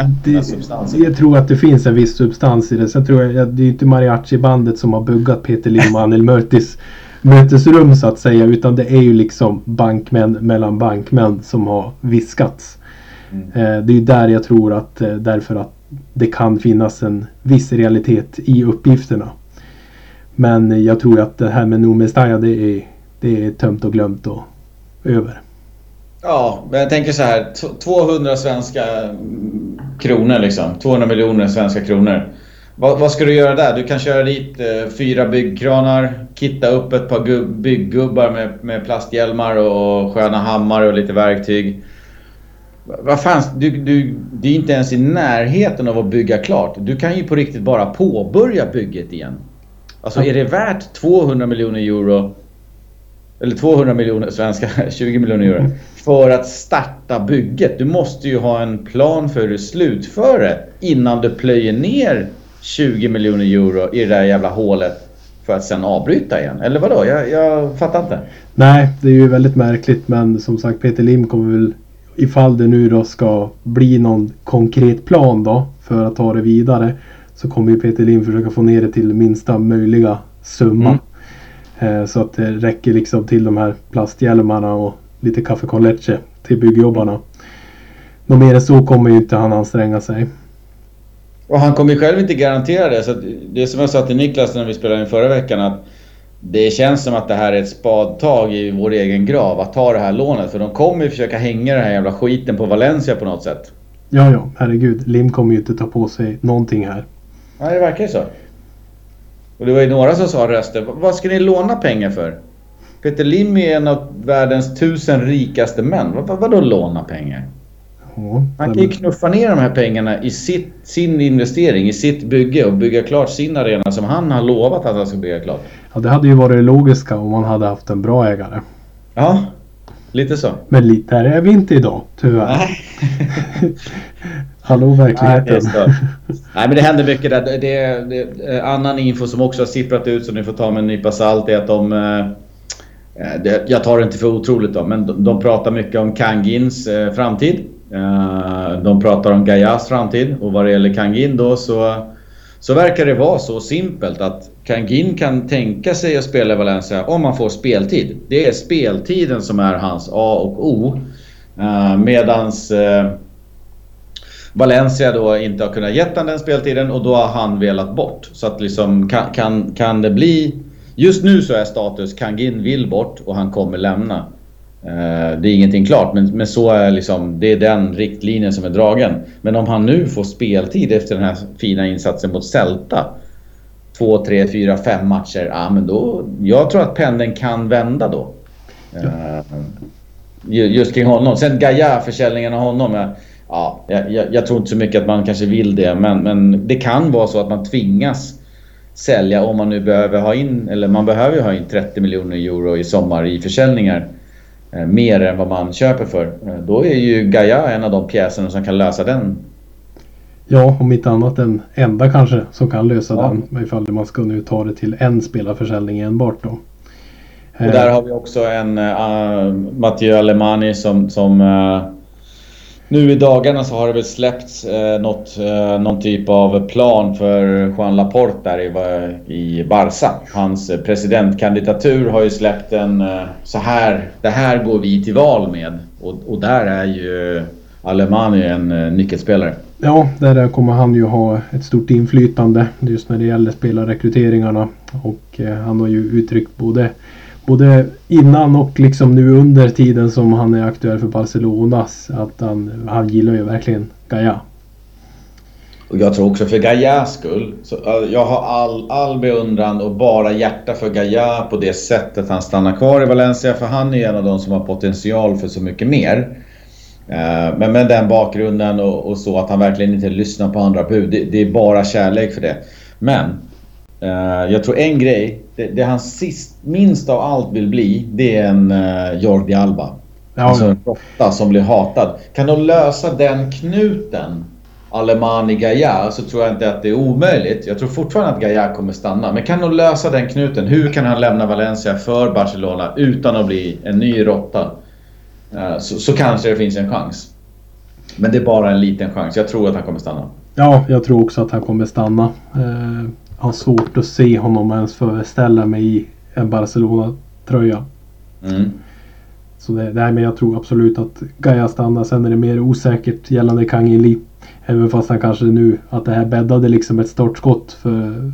jag tror att det finns en viss substans i det. Sen tror jag att det är inte mariachi-bandet som har byggat Peter Lim och Anil Murthys mötesrum så att säga, utan det är ju liksom bankmän mellan bankmän som har viskats. Det är ju där jag tror att därför att det kan finnas en viss realitet i uppgifterna. Men jag tror att det här med Nou Mestalla, det är tömt och glömt och över. Ja, men jag tänker så här, 200 svenska kronor liksom, 200 miljoner svenska kronor. Vad ska du göra där? Du kan köra dit 4 byggkranar, kitta upp ett par bygggubbar med plasthjälmar och sköna hammare och lite verktyg. Vad fan, det är inte ens i närheten av att bygga klart. Du kan ju på riktigt bara påbörja bygget igen. Alltså är det värt 200 miljoner euro? Eller 200 miljoner svenska, 20 miljoner euro. För att starta bygget. Du måste ju ha en plan för hur du slutför det innan du plöjer ner 20 miljoner euro i det där jävla hålet för att sen avbryta igen. Eller vadå? Jag fattar inte. Nej, det är ju väldigt märkligt. Men som sagt, Peter Lim kommer väl, ifall det nu då ska bli någon konkret plan då för att ta det vidare, så kommer ju Peter Lim försöka få ner det till minsta möjliga summa. Så att det räcker liksom till de här plasthjälmarna och lite kaffe con leche till byggjobbarna. Något mer än så kommer ju inte han anstränga sig. Och han kommer ju själv inte garantera det. Så det är som jag sa till Niklas när vi spelade in förra veckan, att det känns som att det här är ett spadtag i vår egen grav att ta det här lånet. För de kommer ju försöka hänga den här jävla skiten på Valencia på något sätt. Ja, herregud. Lim kommer ju inte ta på sig någonting här. Nej, det verkar ju så. Och det var ju några som sa röster. Vad ska ni låna pengar för? Peter Lim är en av världens 1000 rikaste män. Vadå låna pengar? Ja, han kan ju knuffa ner de här pengarna i sin investering, i sitt bygge och bygga klart sin arena som han har lovat att han ska bygga klart. Ja, det hade ju varit det logiska om man hade haft en bra ägare. Ja, lite så. Men lite här är vi inte idag, tyvärr. Nej. Hallå, verkligheten. Nej, nej, men det händer mycket där. Annan info som också har sipprat ut som ni får ta med en nypa salt är att de... Jag tar det inte för otroligt då, men de pratar mycket om Kang-ins framtid. De pratar om Gaias framtid, och vad det gäller Kang-in då så verkar det vara så simpelt att Kang-in kan tänka sig att spela i Valencia om man får speltid. Det är speltiden som är hans A och O, medans Valencia då inte har kunnat gett han den speltiden, och då har han velat bort. Så att liksom kan det bli... Just nu så är status Kang-in vill bort och han kommer lämna. Det är ingenting klart, men så är liksom, det är den riktlinjen som är dragen. Men om han nu får speltid efter den här fina insatsen mot Celta, 2, 3, 4, 5 matcher, ja, men då, jag tror att pendeln kan vända då. Just kring honom. Sen Gaia, försäljningen av honom, jag tror inte så mycket att man kanske vill det, men det kan vara så att man tvingas sälja om man nu behöver ha in, eller man behöver ju ha in 30 miljoner euro i sommar i försäljningar, mer än vad man köper för. Då är ju Gaia en av de pjäserna som kan lösa den. Ja, om inte annat den enda kanske som kan lösa den, ifall man ska nu ta det till en spelarförsäljning enbart då. Och där har vi också en Matteo Alemani som nu i dagarna så har det väl släppts någon typ av plan för Joan Laporte där i Barça. Hans presidentkandidatur har ju släppt en så här, det här går vi till val med. Och där är ju Alemani en nyckelspelare. Ja, där kommer han ju ha ett stort inflytande just när det gäller spelarrekryteringarna. Och han har ju uttryckt både innan och liksom nu under tiden som han är aktuell för Barcelonas att han gillar ju verkligen Gaia. Och jag tror också för Gaias skull, så jag har all beundran och bara hjärta för Gaia på det sättet han stannar kvar i Valencia, för han är en av de som har potential för så mycket mer. Men med den bakgrunden och så att han verkligen inte lyssnar på andra bud, det är bara kärlek för det. Men jag tror en grej, det han minst av allt vill bli, det är en Jordi Alba. Ja. Alltså en råtta som blir hatad. Kan de lösa den knuten, Alemani Gaia, så tror jag inte att det är omöjligt. Jag tror fortfarande att Gaia kommer stanna. Men kan de lösa den knuten? Hur kan han lämna Valencia för Barcelona utan att bli en ny råtta? Så kanske det finns en chans. Men det är bara en liten chans. Jag tror att han kommer stanna. Ja, jag tror också att han kommer stanna. Jag har svårt att se honom ens föreställa mig i en Barcelona-tröja. Mm. Så men jag tror absolut att Gaia stannar. Sen är det mer osäkert gällande Kang-in Lee. Även fast han kanske nu, att det här bäddade liksom ett startskott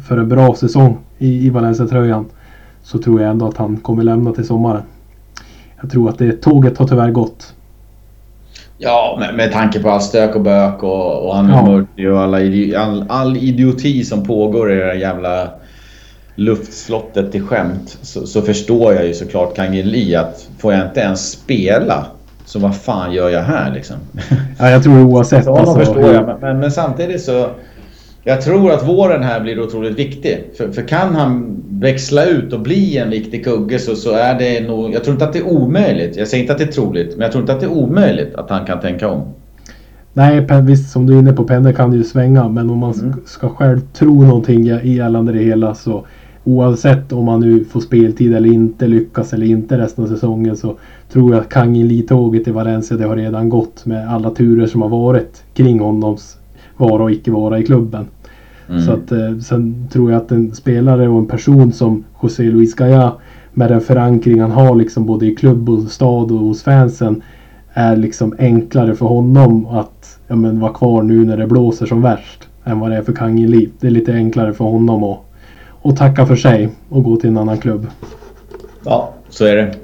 för en bra säsong i Valencia-tröjan. Så tror jag ändå att han kommer lämna till sommaren. Jag tror att tåget har tyvärr gått. Ja, med tanke på all stök och bök och Anil Murthy och all idioti som pågår i det jävla luftslottet till skämt, så förstår jag ju såklart Kang-in Lee att får jag inte ens spela, så vad fan gör jag här liksom? Ja, jag tror oavsett. Så förstår jag, men samtidigt så jag tror att våren här blir otroligt viktig. För kan han växla ut och bli en viktig kugge så är det nog... Jag tror inte att det är omöjligt. Jag säger inte att det är troligt. Men jag tror inte att det är omöjligt att han kan tänka om. Nej, visst som du är inne på, Penne kan ju svänga. Men om man ska själv tro någonting gällande det hela, så oavsett om man nu får speltid eller inte, lyckas eller inte resten av säsongen, så tror jag att Kang-in Lee-tåget i Valencia, det har redan gått med alla turer som har varit kring honoms vara och icke vara i klubben. Mm. Så att, sen tror jag att en spelare och en person som José Luis Gaia, med den förankring han har liksom både i klubb och stad och hos fansen, är liksom enklare för honom att vara kvar nu när det blåser som värst än vad det är för Kang-in Lee. Det är lite enklare för honom att och tacka för sig och gå till en annan klubb. Ja, så är det.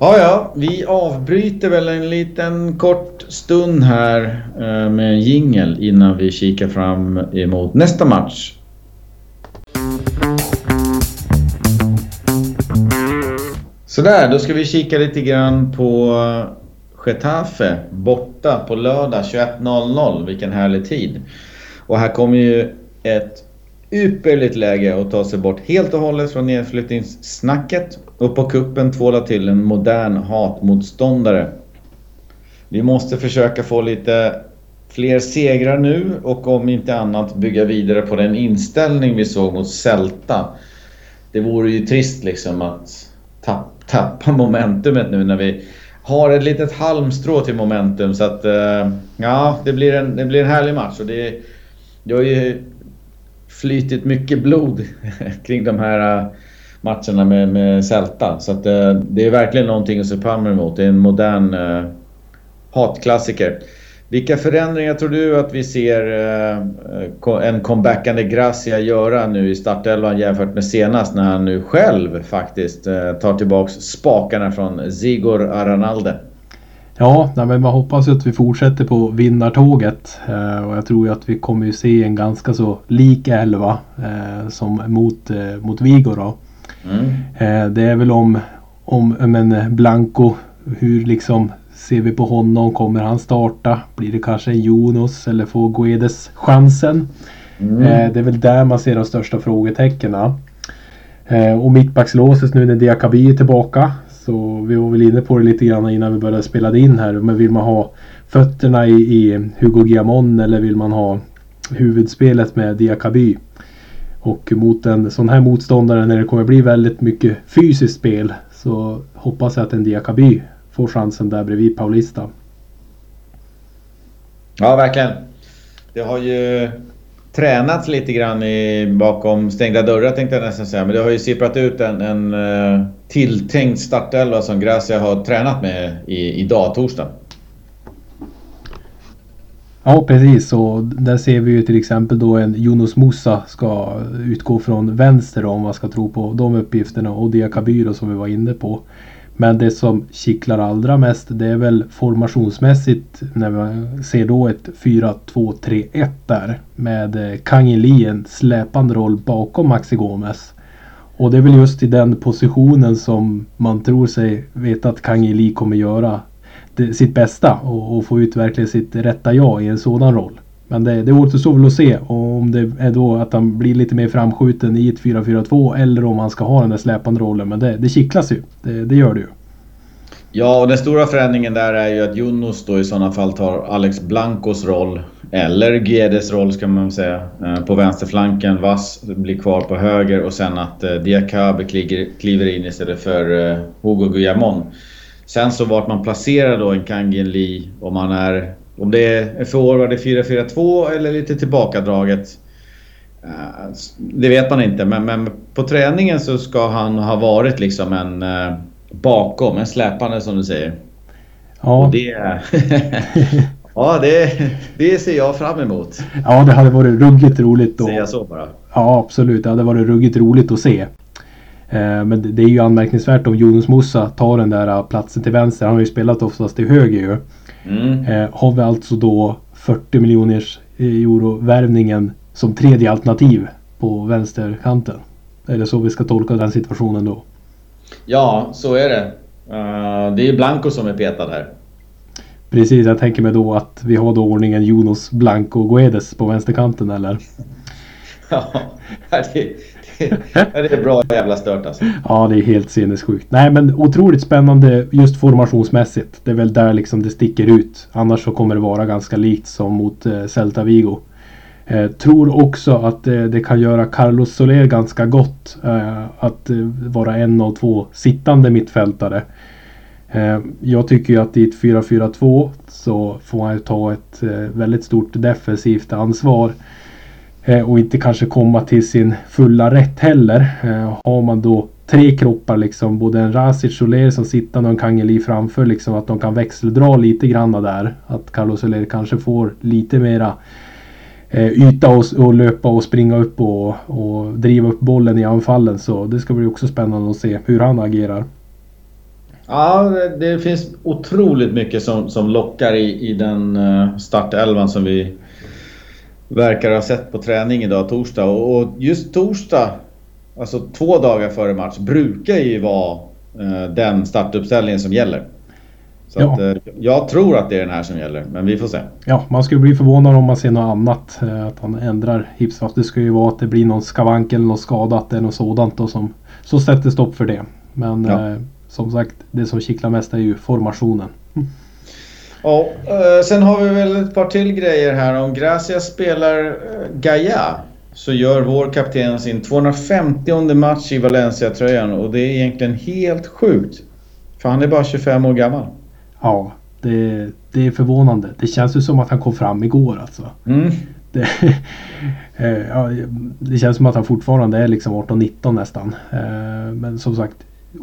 Ja, vi avbryter väl en liten kort stund här med en jingle innan vi kikar fram emot nästa match. Så där, då ska vi kika lite grann på Getafe borta på lördag 21.00. Vilken härlig tid. Och här kommer ju ett ypperligt läge att ta sig bort helt och hållet från nedflyttningssnacket. Och på kuppen tvåla till en modern hatmotståndare. Vi måste försöka få lite fler segrar nu och om inte annat bygga vidare på den inställning vi såg mot Celta. Det vore ju trist liksom att tappa momentumet nu när vi har ett litet halmstrå till momentum. Så att ja, det blir en härlig match. Och det har ju flytit mycket blod kring de här matcherna med Celta. Så att det är verkligen någonting att se fram emot. Det är en modern hatklassiker. Vilka förändringar tror du att vi ser en comebackande Gracia göra nu i startelvan jämfört med senast när han nu själv faktiskt tar tillbaks spakarna från Zigor Aranalde? Ja, men man hoppas ju att vi fortsätter på vinnartåget och jag tror ju att vi kommer ju se en ganska så lik elva som mot Vigo då. Det är väl om Blanco, hur liksom ser vi på honom, kommer han starta? Blir det kanske Jonas eller får Guedes chansen? Det är väl där man ser de största frågetecknen. Och mittbackslåset nu när Diakabi är tillbaka, så vi var väl inne på det lite grann innan vi började spela in här. Men vill man ha fötterna i Hugo Guillamon eller vill man ha huvudspelet med Diakabi? Och mot en sån här motståndare när det kommer bli väldigt mycket fysiskt spel, så hoppas jag att en Diakabi får chansen där bredvid Paulista. Ja, verkligen. Det har ju tränats lite grann bakom stängda dörrar, tänkte jag nästan säga. Men det har ju sipprat ut en tilltänkt startelva som Gracia har tränat med idag, torsdag. Ja, precis. Och där ser vi ju till exempel då en Jonas Mossa ska utgå från vänster om man ska tro på de uppgifterna. Och Diakaby som vi var inne på. Men det som kittlar allra mest, det är väl formationsmässigt när man ser då ett 4-2-3-1 där. Med Kang-in Lee en släpande roll bakom Maxi Gomez. Och det är väl just i den positionen som man tror sig veta att Kang-in Lee kommer göra sitt bästa. Och få ut verkligen sitt rätta jag i en sådan roll. Men det återstår väl att se om det är då att han blir lite mer framskjuten i ett 4-4-2 eller om han ska ha den där släpande rollen. Men det kittlas ju, det gör det ju. Ja, och den stora förändringen där är ju att Jonas då i sådana fall tar Alex Blancos roll eller Guedes roll ska man säga. På vänsterflanken, Vass blir kvar på höger och sen att Diakabe kliver in istället för Hugo Guillamon. Sen så vart man placerar då en Kang-in Lee om det är forward 4-4-2 eller lite tillbakadraget, det vet man inte. Men på träningen så ska han ha varit liksom en bakom, en släpande som du säger. Ja. Och det, ja, det ser jag fram emot. Ja, det hade varit ruggigt roligt. Ser jag så bara? Ja, absolut. Det hade varit ruggigt roligt att se. Men det är ju anmärkningsvärt om Jonas Mossa tar den där platsen till vänster. Han har ju spelat oftast till höger ju. Har vi alltså då 40 miljoners euro-värvningen som tredje alternativ på vänsterkanten? Är det så vi ska tolka den situationen då? Ja, så är det. Det är Blanco som är petad här. Precis, jag tänker mig då att vi har då ordningen Jonas, Blanco och Guedes på vänsterkanten, eller? Ja, det är bra jävla stört alltså. Ja, det är helt sinnessjukt. Nej, men otroligt spännande just formationsmässigt. Det är väl där liksom det sticker ut. Annars så kommer det vara ganska likt som mot Celta Vigo. Tror också att det kan göra Carlos Soler ganska gott. Att vara en av två sittande mittfältare. Jag tycker ju att i ett 4-4-2 så får han ju ta ett väldigt stort defensivt ansvar. Och inte kanske komma till sin fulla rätt heller. Har man då tre kroppar liksom. Både en Rasic Soler som sitter och en Kang-in Lee framför. Liksom, att de kan växeldra lite grann där. Att Carlos Soler kanske får lite mera yta och löpa och springa upp och driva upp bollen i anfallen. Så det ska bli också spännande att se hur han agerar. Ja, det finns otroligt mycket som lockar i den startelvan som vi verkar ha sett på träning idag, torsdag. Och just torsdag, alltså 2 dagar före match, brukar ju vara den startuppställningen som gäller. Så ja. Att, jag tror att det är den här som gäller, men vi får se. Ja, man skulle bli förvånad om man ser något annat, att han ändrar hipsfast. Det skulle ju vara att det blir någon skavank eller något skadat eller något sådant och som sätter stopp för det. Men ja. Som sagt, det som kittlar mest är ju formationen. Ja, sen har vi väl ett par till grejer här. Om Gracia spelar Gaia så gör vår kapten sin 250:e match i Valencia-tröjan. Och det är egentligen helt sjukt, för han är bara 25 år gammal. Ja, det är förvånande. Det känns ju som att han kom fram igår alltså. Mm. Det känns som att han fortfarande är liksom 18-19 nästan. Men som sagt,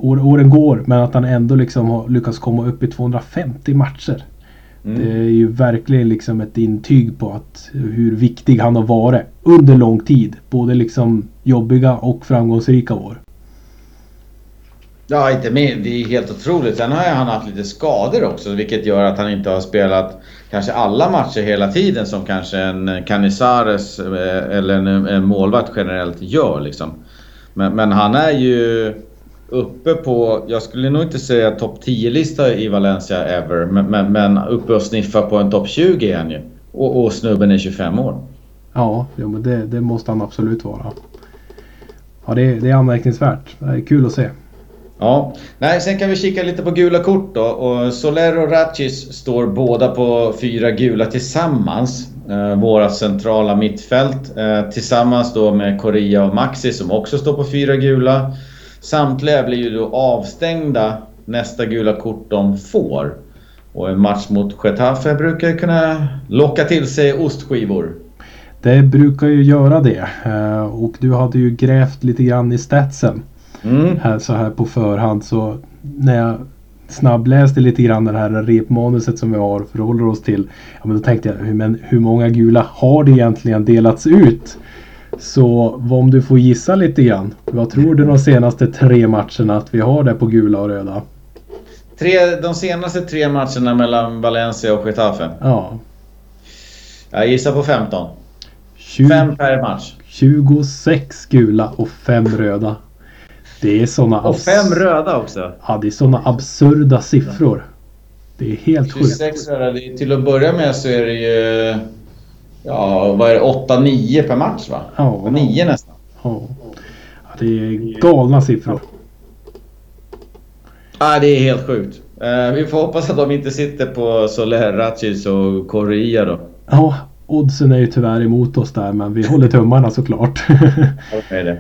åren går, men att han ändå liksom har lyckats komma upp i 250 matcher. Mm. Det är ju verkligen liksom ett intyg på att hur viktig han har varit under lång tid. Både liksom jobbiga och framgångsrika år. Ja, inte med. Det är helt otroligt. Sen har han haft lite skador också, vilket gör att han inte har spelat kanske alla matcher hela tiden som kanske en Canizares eller en målvakt generellt gör liksom. Men han är ju uppe på, jag skulle nog inte säga topp 10-lista i Valencia ever, men uppe och sniffa på en topp 20 igen ju. Och snubben är 25 år. Ja, men det måste han absolut vara. Ja, det är anmärkningsvärt. Det är kul att se. Ja, nej, sen kan vi kika lite på gula kort då. Och Soler och Ratchis står båda på 4 gula tillsammans. Våra centrala mittfält tillsammans då med Correa och Maxi som också står på 4 gula. Samtliga blir ju då avstängda nästa gula kort de får. Och en match mot Getafe brukar ju kunna locka till sig ostskivor. Det brukar ju göra det. Och du hade ju grävt lite grann i statsen. Mm. Här, så här på förhand, så när jag snabbläste lite grann det här repmanuset som vi har och förhåller oss till, ja, men då tänkte jag, men hur många gula har det egentligen delats ut? Så om du får gissa lite grann, vad tror du de senaste 3 matcherna att vi har där på gula och röda? De senaste 3 matcherna mellan Valencia och Getafe? Ja. Jag gissar på 15. 5 per match. 26 gula och 5 röda. Det är såna och 5 röda också. Ja, det är såna absurda siffror. Det är helt sjukt. 26 röda, till att börja med så är det ju, ja, vad är det, 8-9 per match va? Ja, 9 nästan. Ja. Det är galna siffror. Ja, det är helt sjukt. Vi får hoppas att de inte sitter på Soler, Ratchis och Correa då. Ja, oddsen är ju tyvärr emot oss där, men vi håller tummarna såklart. Okej, det.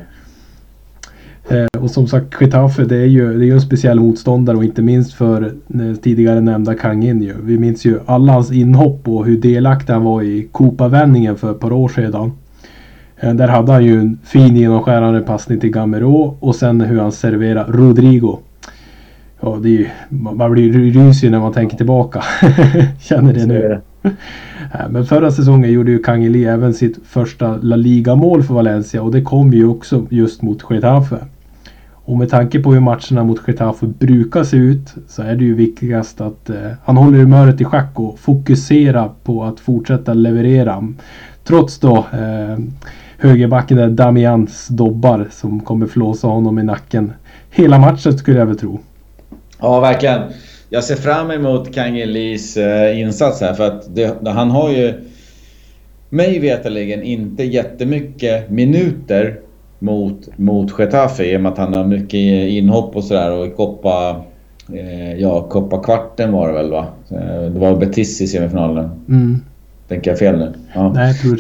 Och som sagt, Getafe, det är ju en speciell motståndare, och inte minst för tidigare nämnda Kang-in. Vi minns ju alla hans inhopp och hur delaktig han var i Copa-vändningen för ett par år sedan. Där hade han ju en fin genomskärande passning till Gameiro, och sen hur han serverar Rodrigo. Ja, det är ju, man blir rysig när man tänker tillbaka. Känner det nu. Men förra säsongen gjorde ju Kang-in Lee även sitt första La Liga-mål för Valencia, och det kom ju också just mot Getafe. Och med tanke på hur matcherna mot Getafe brukar se ut, så är det ju viktigast att han håller humöret i schack och fokuserar på att fortsätta leverera. Trots då högerbacken där Damians dobbar som kommer flåsa honom i nacken hela matchen, skulle jag väl tro. Ja, verkligen. Jag ser fram emot Kang-in Lees insats här, för att han har ju mig veterligen inte jättemycket minuter mot Getafe, i och med att han har mycket inhopp och sådär, och i Copa-kvarten var det väl va? Det var Betis i semifinalen. Mm. Tänker jag fel nu? Ja. Nej, jag tror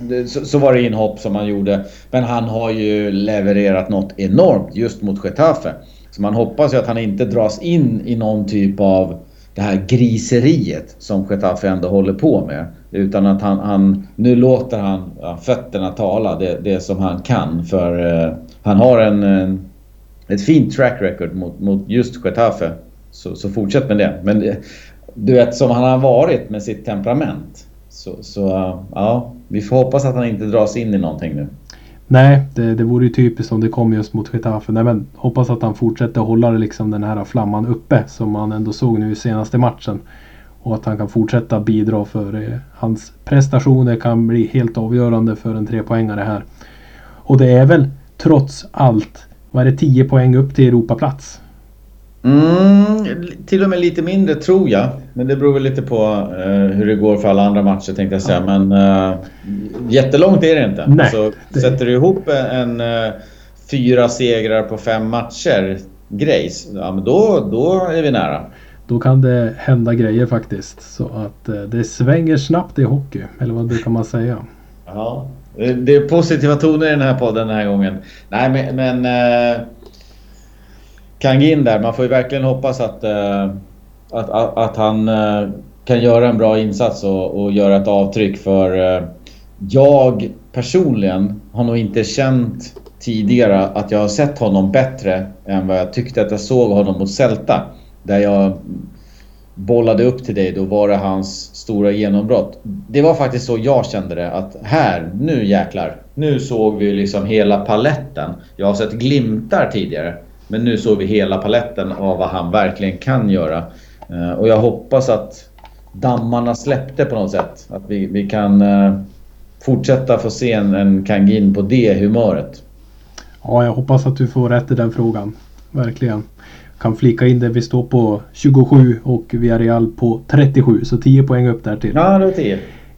det. Så var det inhopp som han gjorde, men han har ju levererat något enormt just mot Getafe. Så man hoppas ju att han inte dras in i någon typ av det här griseriet som Getafe ändå håller på med. Utan att han nu låter han fötterna tala det som han kan. För han har ett fint track record mot just Getafe. Så fortsätt med det. Men du vet, som han har varit med sitt temperament, Så, vi får hoppas att han inte dras in i någonting nu. Nej, det vore ju typiskt om det kom just mot Getafe. Nej, men hoppas att han fortsätter hålla liksom den här flamman uppe som man ändå såg nu i senaste matchen. Och att han kan fortsätta bidra, för hans prestationer kan bli helt avgörande för en 3-poängare här. Och det är väl trots allt, vad är det, 10 poäng upp till Europaplats? Till och med lite mindre tror jag. Men det beror väl lite på hur det går för alla andra matcher, tänkte jag säga. Men jättelångt är det inte. Nej, så det... sätter du ihop en 4 segrar på 5 matcher grejs, ja, men då är vi nära. Då kan det hända grejer faktiskt. Så att det svänger snabbt i hockey. Eller vad brukar man säga? Ja, det är positiva toner i den här podden den här gången. Nej, men Kang-in där, man får ju verkligen hoppas att han kan göra en bra insats och göra ett avtryck, för jag personligen har nog inte känt tidigare att jag har sett honom bättre än vad jag tyckte att jag såg honom mot Celta, där jag bollade upp till dig, då var det hans stora genombrott. Det var faktiskt så jag kände det, att här, nu jäklar, nu såg vi liksom hela paletten. Jag har sett glimtar tidigare, men nu såg vi hela paletten av vad han verkligen kan göra. Och jag hoppas att dammarna släppte på något sätt. Att vi kan fortsätta få se en Kang-in på det humöret. Ja, jag hoppas att du får rätt i den frågan. Verkligen. Kan flika in det, vi står på 27 och Villarreal på 37. Så 10 poäng upp där till, ja, det är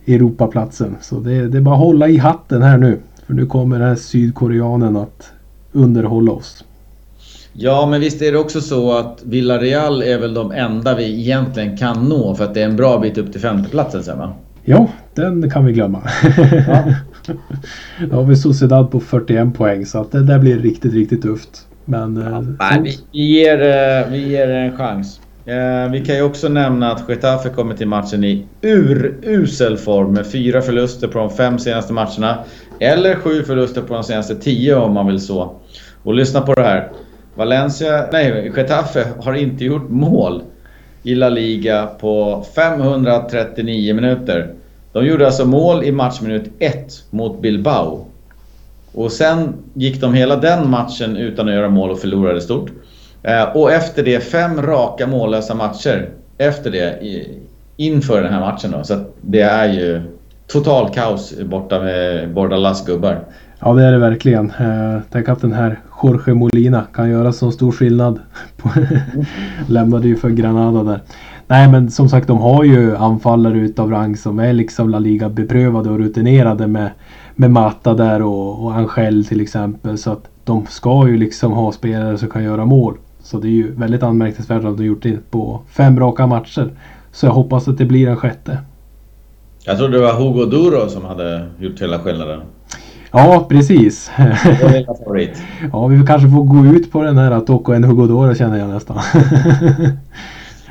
10. Europaplatsen. Så det är bara att hålla i hatten här nu. För nu kommer den här sydkoreanen att underhålla oss. Ja, men visst är det också så att Villarreal är väl de enda vi egentligen kan nå, för att det är en bra bit upp till 5:e platsen sen, va? Ja, den kan vi glömma. Ja. Då har vi Sociedad på 41 poäng, så att det där blir riktigt, riktigt tufft. Men, vi ger en chans. Vi kan ju också nämna att Getafe kommer till matchen i urusel form med 4 förluster på de 5 senaste matcherna. Eller 7 förluster på de senaste 10 om man vill så. Och lyssna på det här. Getafe har inte gjort mål i La Liga på 539 minuter. De gjorde alltså mål i matchminut 1 mot Bilbao. Och sen gick de hela den matchen utan att göra mål och förlorade stort. Och efter det 5 raka mållösa matcher efter det inför den här matchen då. Så det är ju total kaos borta med Bordalas gubbar. Ja, det är det verkligen. Tänk att den här Jorge Molina kan göra så stor skillnad. Lämnade ju för Granada där. Nej, men som sagt, de har ju anfallare utav rang som är liksom La Liga beprövade och rutinerade med Mata där och Angel till exempel. Så att de ska ju liksom ha spelare som kan göra mål. Så det är ju väldigt anmärkningsvärt att de gjort det på 5 raka matcher. Så jag hoppas att det blir en 6:e. Jag tror det var Hugo Duro som hade gjort hela skillnaden. Ja, precis. Ja, vi kanske får gå ut på den här att åka en Hugodora, känner jag nästan.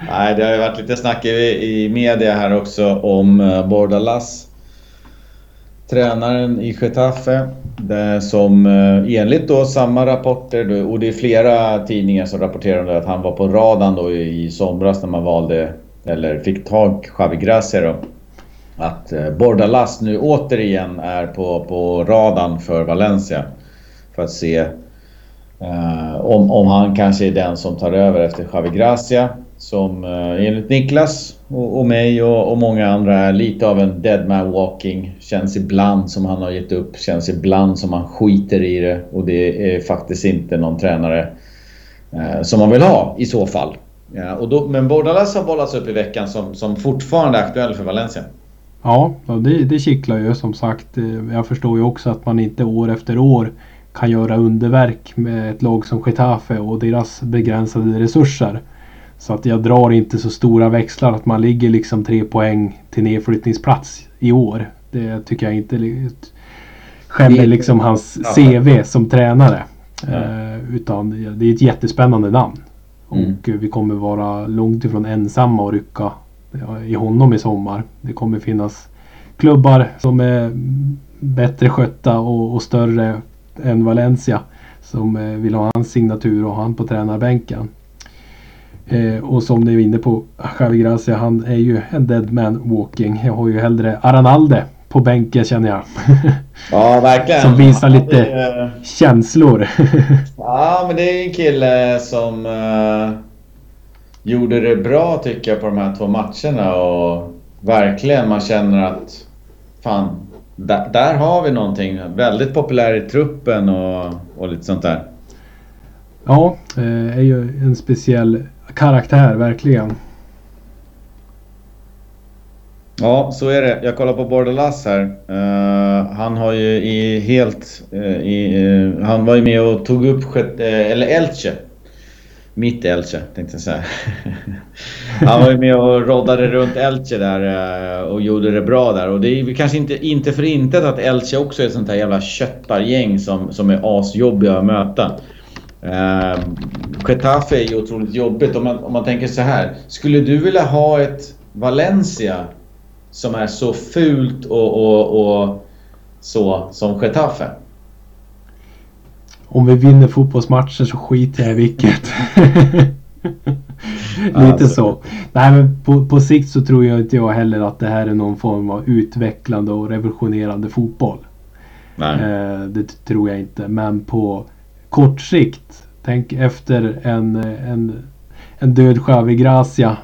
Nej, det har ju varit lite snack i media här också om Bordalas, tränaren i Getafe, som enligt då samma rapporter, och det är flera tidningar som rapporterar om det, att han var på radarn då i somras när man valde eller fick tag Xavi Gracia då. Att Bordalas nu återigen är på radarn för Valencia, för att se om han kanske är den som tar över efter Xavi Gracia, som enligt Niklas och mig och många andra är lite av en dead man walking. Känns ibland som han har gett upp, känns ibland som han skiter i det, och det är faktiskt inte någon tränare som man vill ha i så fall. Ja, men Bordalas har bollats upp i veckan som fortfarande är aktuell för Valencia. Ja, det kittlar ju som sagt. Jag förstår ju också att man inte år efter år kan göra underverk med ett lag som Getafe och deras begränsade resurser. Så att jag drar inte så stora växlar att man ligger liksom 3 poäng till nedflyttningsplats i år. Det tycker jag inte skämmer liksom hans CV som tränare. Utan det är ett jättespännande namn. Och vi kommer vara långt ifrån ensamma och rycka i honom i sommar. Det kommer finnas klubbar som är bättre skötta och större än Valencia som vill ha hans signatur och han på tränarbänken. Och som ni är inne på, Xavi Gracia, han är ju en dead man walking. Jag har ju hellre Aranalde på bänken, känner jag. Ja, verkligen. Som visar lite känslor. Ja, men det är en kille som gjorde det bra, tycker jag, på de här två matcherna. Och verkligen, man känner att fan, där har vi någonting. Väldigt populär i truppen och lite sånt där. Ja, är ju en speciell karaktär, verkligen. Ja, så är det. Jag kollar på Bordalas här. Han har ju han var ju med och tog upp Elche. Mitt Elche, tänkte jag säga. Han var ju med och roddade runt Elche där och gjorde det bra där. Och det är kanske inte för intet att Elche också är ett sånt här jävla köttargäng som är asjobbiga att möta. Getafe är ju otroligt jobbigt. Om man tänker så här, skulle du vilja ha ett Valencia som är så fult och så som Getafe? Om vi vinner fotbollsmatcher så skiter jag i vilket. Lite så. Nej, men på sikt så tror jag inte jag heller att det här är någon form av utvecklande och revolutionerande fotboll. Nej. Det tror jag inte. Men på kort sikt, tänk efter en död Xavi Gracia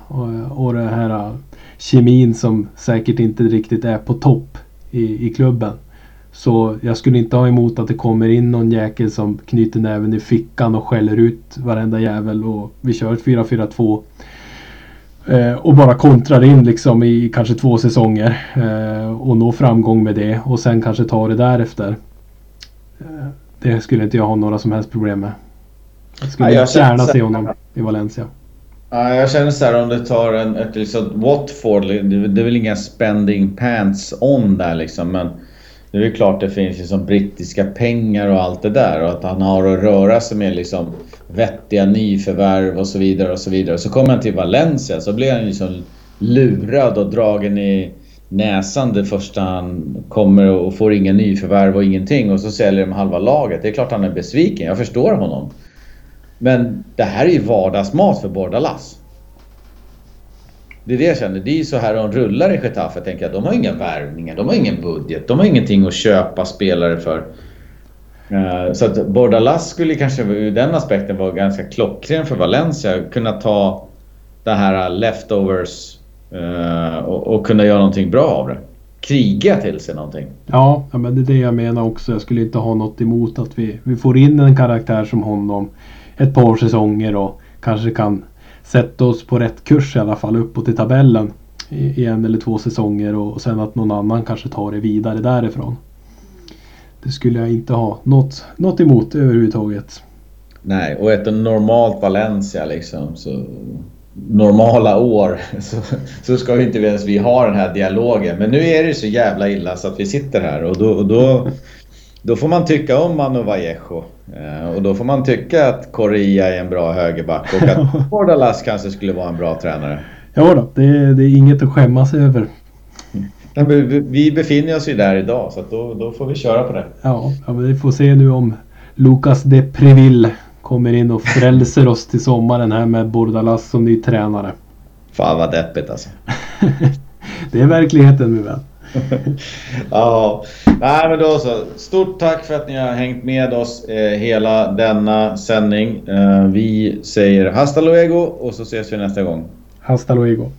och den här kemin som säkert inte riktigt är på topp i klubben. Så jag skulle inte ha emot att det kommer in någon jäkel som knyter näven i fickan och skäller ut varenda jävel och vi kör ett 4-4-2 och bara kontrar in liksom i kanske 2 säsonger och nå framgång med det och sen kanske ta det därefter. Det skulle inte jag ha några som helst problem med. Jag skulle gärna se honom i Valencia. Ja, jag känner så här, om du tar ett liksom Watford, det är väl inga spending pants on där liksom, men det är ju klart det finns liksom brittiska pengar och allt det där och att han har att röra sig med liksom vettiga nyförvärv och så vidare och så vidare. Så kommer han till Valencia så blir han liksom lurad och dragen i näsan det första han kommer och får ingen nyförvärv och ingenting och så säljer de halva laget. Det är klart han är besviken, jag förstår honom. Men det här är ju vardagsmat för Bordalas. Det är det jag känner. Det är ju så här de rullar i Getafe, tänker jag. De har inga värvningar, de har ingen budget, de har ingenting att köpa spelare för. Så att Bordalas skulle kanske ur den aspekten vara ganska klockren för Valencia. Kunna ta det här leftovers och kunna göra någonting bra av det. Kriga till sig någonting. Ja, men det är det jag menar också. Jag skulle inte ha något emot att vi får in en karaktär som honom ett par säsonger och kanske kan sätta oss på rätt kurs i alla fall uppåt i tabellen i 1 eller 2 säsonger och sen att någon annan kanske tar det vidare därifrån. Det skulle jag inte ha något emot överhuvudtaget. Nej, och ett normalt Valencia liksom, så normala år så ska vi inte ens vi ha den här dialogen. Men nu är det så jävla illa så att vi sitter här och då får man tycka om Manu Vallejo och då får man tycka att Correa är en bra högerback och att Bordalas kanske skulle vara en bra tränare. Ja då, det är inget att skämmas över. Vi befinner oss ju där idag så att då får vi köra på det. Ja, men vi får se nu om Lucas de Preville kommer in och frälser oss till sommaren här med Bordalas som ny tränare. Fan vad deppigt alltså. Det är verkligheten nu väl. Ja, nej, men då så. Stort tack för att ni har hängt med oss hela denna sändning. Vi säger hasta luego och så ses vi nästa gång. Hasta luego.